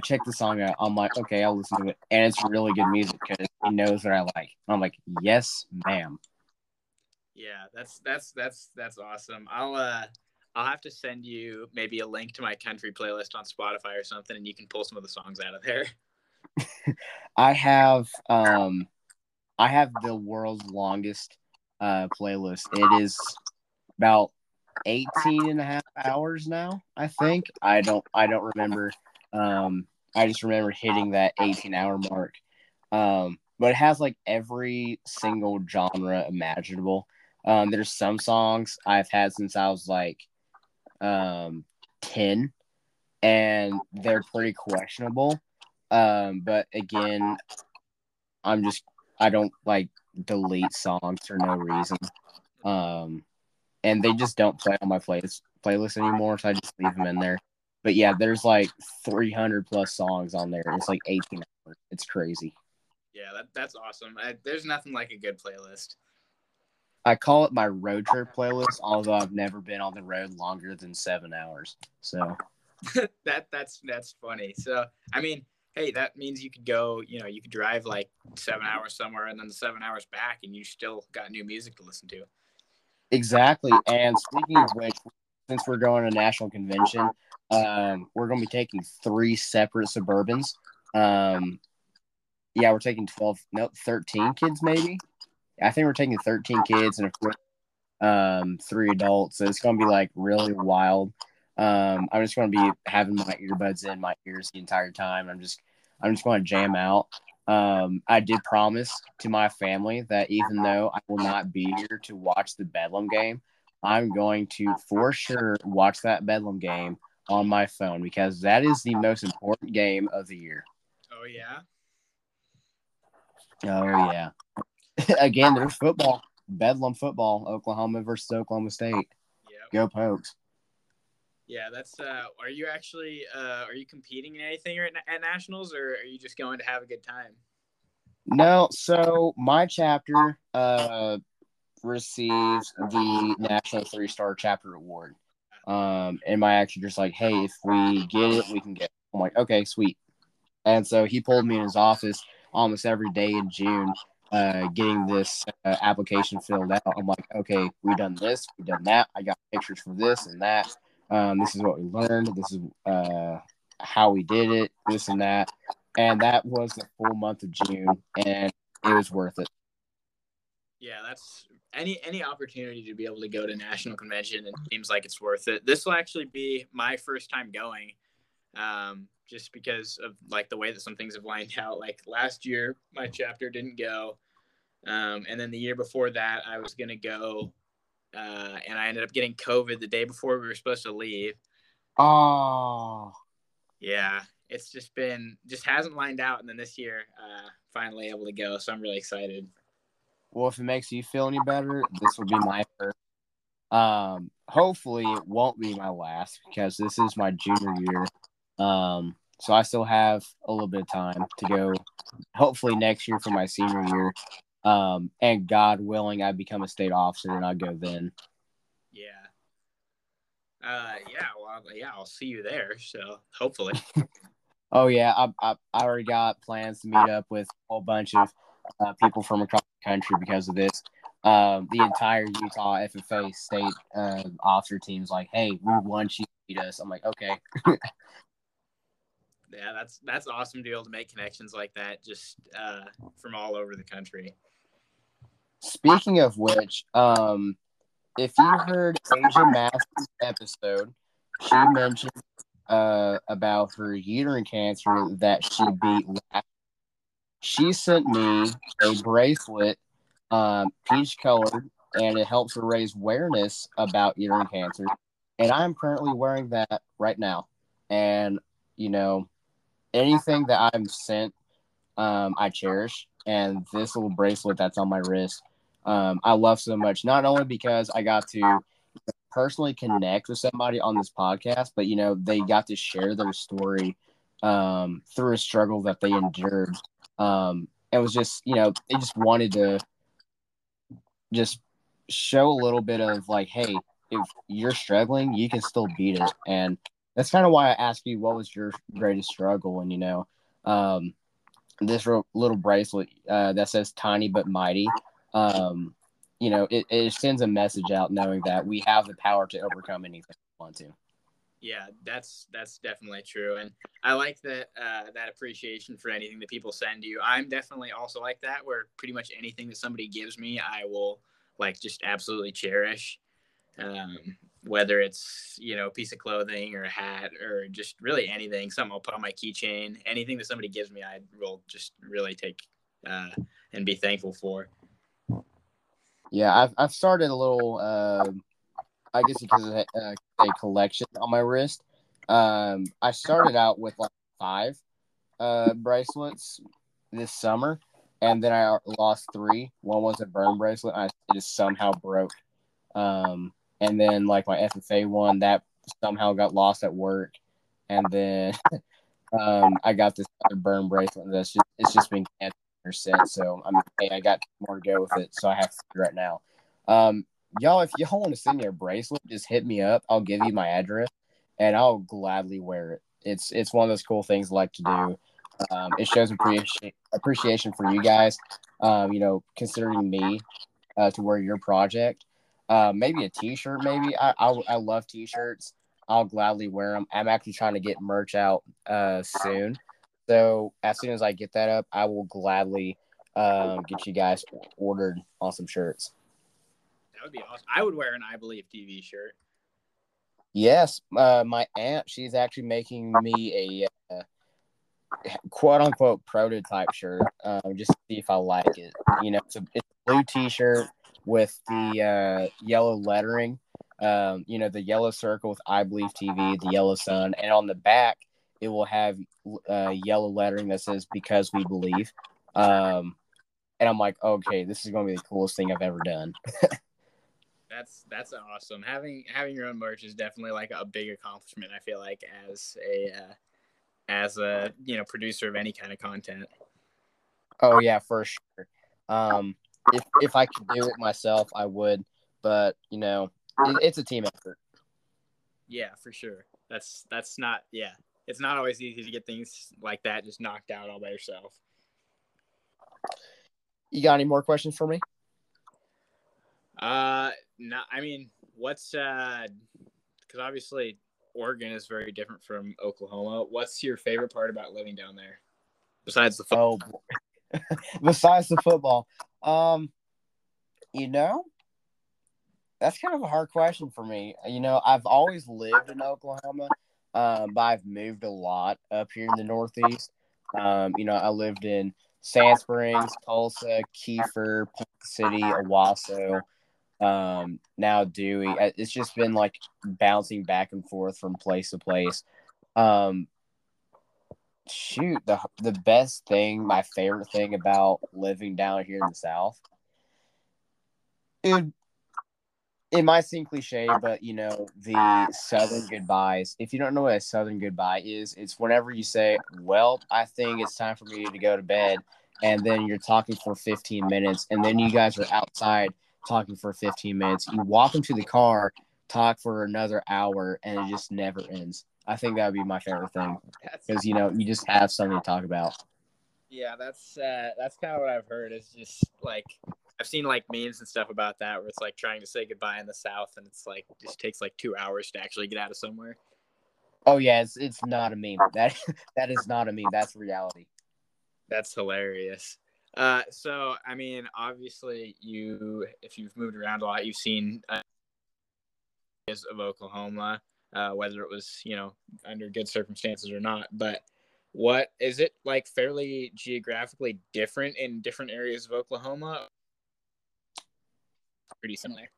check this song out. I'm like, okay, I'll listen to it. And it's really good music because she knows what I like. And I'm like, yes, ma'am. Yeah, that's awesome. I'll have to send you maybe a link to my country playlist on Spotify or something, and you can pull some of the songs out of there. I have the world's longest playlist. It is about 18 and a half hours now, I think. I don't remember. I just remember hitting that 18-hour mark. But it has like every single genre imaginable. There's some songs I've had since I was like 10, and they're pretty questionable. But again, I don't like delete songs for no reason. And they just don't play on my playlist anymore, so I just leave them in there. But yeah, there's like 300 plus songs on there. It's like 18 hours. It's crazy. Yeah, that's awesome. There's nothing like a good playlist. I call it my road trip playlist, although I've never been on the road longer than 7 hours. So that's funny. So I mean, hey, that means you could go, you could drive like 7 hours somewhere and then 7 hours back, and you still got new music to listen to. Exactly. And speaking of which, since we're going to national convention, we're going to be taking 3 separate Suburbans. Yeah, we're taking 13 kids maybe. I think we're taking 13 kids and of course 3 adults. So it's going to be like really wild. I'm just going to be having my earbuds in my ears the entire time. I'm just going to jam out. I did promise to my family that even though I will not be here to watch the Bedlam game, I'm going to for sure watch that Bedlam game on my phone because that is the most important game of the year. Oh, yeah? Oh, yeah. Again, there's football. Bedlam football, Oklahoma versus Oklahoma State. Yep. Go Pokes. Yeah, that's are you actually are you competing in anything at Nationals, or are you just going to have a good time? No, so my chapter receives the National Three-Star Chapter Award. And my actor just like, hey, if we get it, we can get it. I'm like, okay, sweet. And so he pulled me in his office almost every day in June getting this application filled out. I'm like, okay, we done this, we done that. I got pictures for this and that. This is what we learned. This is how we did it, this and that. And that was the full month of June, and it was worth it. Yeah, that's any opportunity to be able to go to national convention, it seems like it's worth it. This will actually be my first time going just because of, like, the way that some things have lined out. Like, last year, my chapter didn't go. And then the year before that, I was going to go. And I ended up getting COVID the day before we were supposed to leave. Oh, yeah. It's just hasn't lined out. And then this year, finally able to go. So I'm really excited. Well, if it makes you feel any better, this will be my first. Hopefully it won't be my last because this is my junior year. So I still have a little bit of time to go. Hopefully next year for my senior year. And God willing, I become a state officer and I go then. Yeah. I'll see you there. So hopefully. Oh yeah. I already got plans to meet up with a whole bunch of people from across the country because of this. The entire Utah FFA state officer team's like, hey, we want you to meet us. I'm like, okay. Yeah. That's awesome to be able to make connections like that just from all over the country. Speaking of which, if you heard Asia Massey's episode, she mentioned about her uterine cancer that she beat last. She sent me a bracelet, peach colored, and it helps to raise awareness about uterine cancer. And I'm currently wearing that right now. And, anything that I'm sent, I cherish. And this little bracelet that's on my wrist, I love so much. Not only because I got to personally connect with somebody on this podcast, but, they got to share their story through a struggle that they endured. It was just, they just wanted to just show a little bit of like, hey, if you're struggling, you can still beat it. And that's kind of why I asked you, what was your greatest struggle? And, this little bracelet that says tiny but mighty, it sends a message out knowing that we have the power to overcome anything we want to. Yeah, that's definitely true. And I like that that appreciation for anything that people send you. I'm definitely also like that, where pretty much anything that somebody gives me, I will like just absolutely cherish, whether it's, you know, a piece of clothing or a hat or just really anything, something I'll put on my keychain, anything that somebody gives me, I will just really take and be thankful for. Yeah, I've started a little, I guess because of a collection on my wrist. I started out with like 5 bracelets this summer, and then I lost 3. One was a burn bracelet. It just somehow broke. And then like my FFA one, that somehow got lost at work. And then I got this other burn bracelet that's just, it's just been canceled since. So I mean, hey, I got more to go with it, so I have to do it right now. Y'all, if y'all want to send me a bracelet, just hit me up. I'll give you my address, and I'll gladly wear it. It's one of those cool things I like to do. It shows appreciation for you guys, you know, considering me to wear your project. Maybe a T-shirt, maybe. I love T-shirts. I'll gladly wear them. I'm actually trying to get merch out soon. So as soon as I get that up, I will gladly get you guys ordered on some shirts. That would be awesome. I would wear an I Believe TV shirt. Yes. My aunt, she's actually making me a quote-unquote prototype shirt, just to see if I like it. You know, it's a blue T-shirt with the yellow lettering, you know, the yellow circle with I Believe TV, the yellow sun, and on the back, it will have yellow lettering that says "Because We Believe," and I'm like, okay, this is going to be the coolest thing I've ever done. That's awesome. Having your own merch is definitely like a big accomplishment, I feel like, as a you know, producer of any kind of content. Oh yeah, for sure. If I could do it myself, I would, but you know, it's a team effort. Yeah, for sure. That's not, yeah. It's not always easy to get things like that just knocked out all by yourself. You got any more questions for me? No, I mean, because obviously Oregon is very different from Oklahoma. What's your favorite part about living down there besides the football? Oh, besides the football, you know, that's kind of a hard question for me. You know, I've always lived in Oklahoma. But I've moved a lot up here in the Northeast. You know, I lived in Sand Springs, Tulsa, Kiefer, Punk City, Owasso, now Dewey. It's just been like bouncing back and forth from place to place. Shoot, the best thing, my favorite thing about living down here in the South, it might seem cliche, but, you know, the Southern goodbyes. If you don't know what a Southern goodbye is, it's whenever you say, well, I think it's time for me to go to bed. And then you're talking for 15 minutes. And then you guys are outside talking for 15 minutes. You walk into the car, talk for another hour, and it just never ends. I think that would be my favorite thing because, you know, you just have something to talk about. Yeah, that's kind of what I've heard. It's just like I've seen like memes and stuff about that where it's like trying to say goodbye in the South and it's like just takes like 2 hours to actually get out of somewhere. Oh yeah, it's not a meme. That is not a meme. That's reality. That's hilarious. So I mean, obviously, if you've moved around a lot, you've seen areas of Oklahoma, whether it was, you know, under good circumstances or not, but. What is it like fairly geographically different in different areas of Oklahoma? Pretty similar.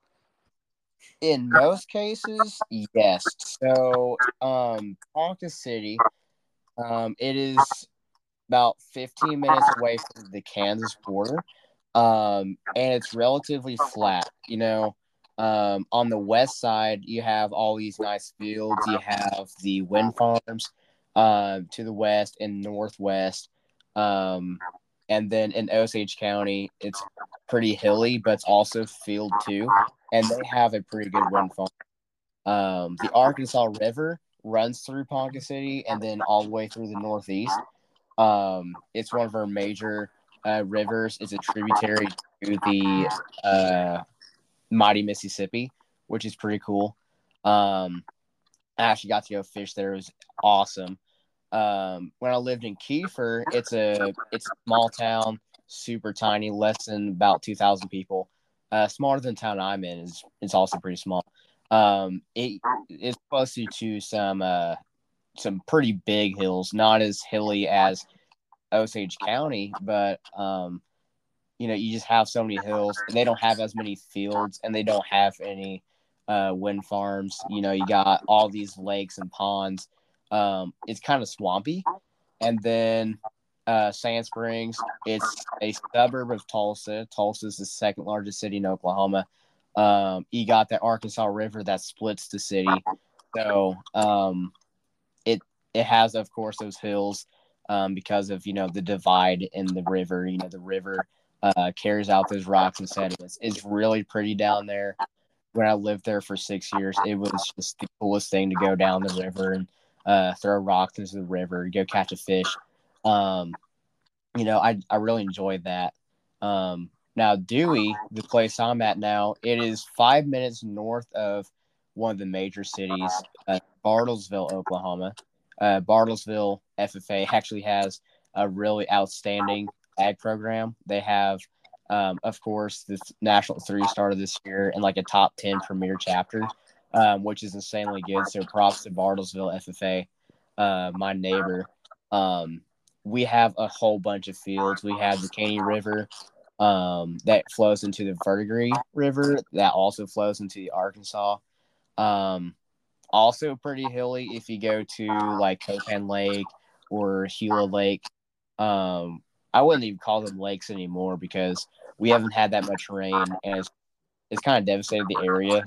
In most cases, yes. So, Ponca City, it is about 15 minutes away from the Kansas border, and it's relatively flat. You know, on the west side, you have all these nice fields. You have the wind farms. To the west and northwest, and then in Osage County, it's pretty hilly, but it's also field too, and they have a pretty good wind farm. The Arkansas River runs through Ponca City and then all the way through the Northeast. It's one of our major rivers. It's a tributary to the mighty Mississippi, which is pretty cool. I actually got to go fish there. It was awesome. When I lived in Kiefer, it's a small town, super tiny, less than about 2,000 people. Smaller than the town I'm in is also pretty small. It's close to some pretty big hills, not as hilly as Osage County, but you just have so many hills. They don't have as many fields, and they don't have any wind farms. You got all these lakes and ponds. It's kind of swampy. And then Sand Springs, it's a suburb of Tulsa. Tulsa is the second largest city in Oklahoma. You got the Arkansas River that splits the city. So it has, of course, those hills because of, the divide in the river. The river carries out those rocks and sediments. It's really pretty down there. When I lived there for 6 years, it was just the coolest thing to go down the river and throw rocks into the river, go catch a fish. I really enjoyed that. Now Dewey, the place I'm at now, it is 5 minutes north of one of the major cities, Bartlesville, Oklahoma. Bartlesville FFA actually has a really outstanding ag program. They have, of course, the National Three-Star this year and like a top 10 premier chapter, which is insanely good. So props to Bartlesville FFA, my neighbor. We have a whole bunch of fields. We have the Caney River that flows into the Verdigris River that also flows into the Arkansas. Also pretty hilly if you go to like Copan Lake or Gila Lake. I wouldn't even call them lakes anymore because we haven't had that much rain, and it's kind of devastated the area.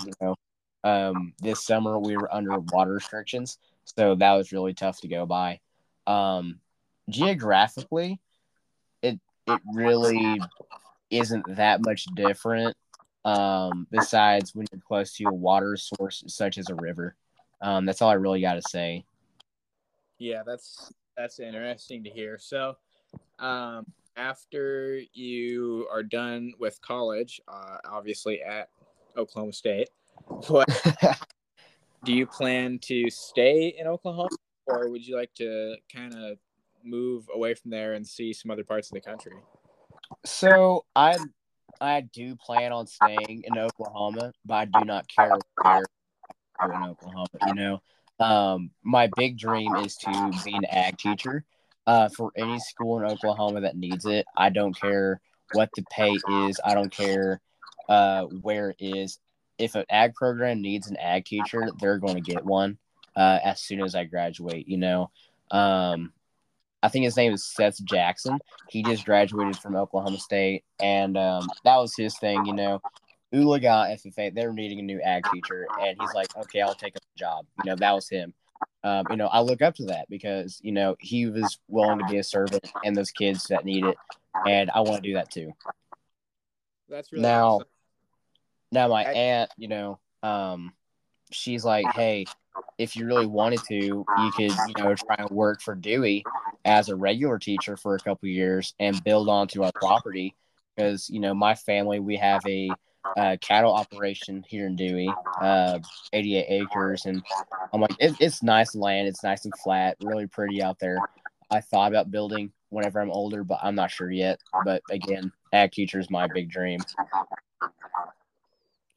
This summer we were under water restrictions, so that was really tough to go by. Geographically, it really isn't that much different. Besides when you're close to a water source such as a river, that's all I really got to say. Yeah, that's interesting to hear. So, after you are done with college, obviously at Oklahoma State, what do you plan to stay in Oklahoma, or would you like to kind of move away from there and see some other parts of the country? So I do plan on staying in Oklahoma, but I do not care where I'm in Oklahoma. My big dream is to be an ag teacher for any school in Oklahoma that needs it. I don't care what the pay is. I don't care where it is. If an ag program needs an ag teacher, they're going to get one as soon as I graduate. I think his name is Seth Jackson. He just graduated from Oklahoma State, and that was his thing. Ulaga FFA, they're needing a new ag teacher, and he's like, okay, I'll take up the job. That was him. I look up to that because, he was willing to be a servant and those kids that need it, and I want to do that too. That's really awesome. Now my aunt, she's like, hey, if you really wanted to, you could, try and work for Dewey as a regular teacher for a couple of years and build onto our property because, my family, we have a cattle operation here in Dewey, 88 acres. And I'm like, it's nice land. It's nice and flat, really pretty out there. I thought about building whenever I'm older, but I'm not sure yet. But again, ag teacher is my big dream.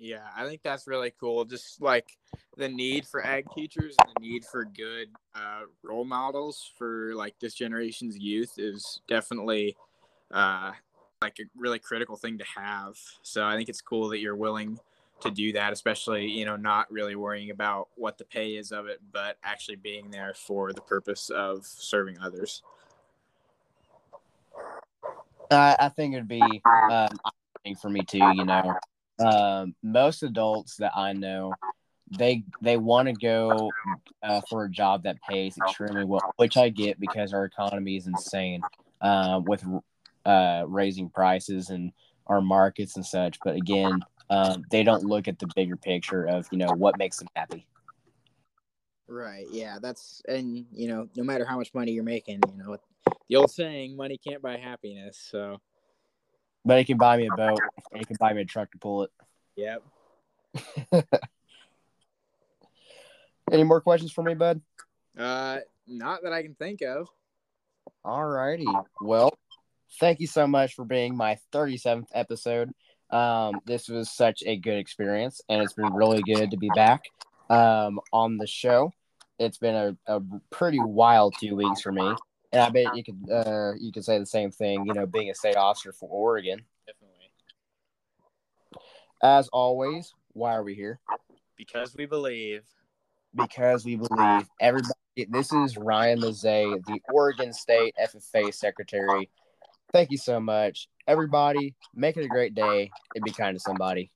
Yeah, I think that's really cool. Just like the need for ag teachers and the need for good role models for like this generation's youth is definitely like a really critical thing to have. So I think it's cool that you're willing to do that, especially, not really worrying about what the pay is of it, but actually being there for the purpose of serving others. I think it'd be for me too, most adults that I know, they want to go for a job that pays extremely well, which I get because our economy is insane with raising prices and our markets and such. But again, they don't look at the bigger picture of, what makes them happy. Right. Yeah. And no matter how much money you're making, the old saying, money can't buy happiness. So. But it can buy me a boat. It can buy me a truck to pull it. Yep. Any more questions for me, bud? Not that I can think of. All righty. Well, thank you so much for being my 37th episode. This was such a good experience, and it's been really good to be back on the show. It's been a pretty wild 2 weeks for me, and I bet you could say the same thing, you know, being a state officer for Oregon. Definitely. As always, why are we here? Because we believe. Because we believe. Everybody, this is Ryan Mizee, the Oregon State FFA Secretary. Thank you so much. Everybody, make it a great day and be kind to somebody.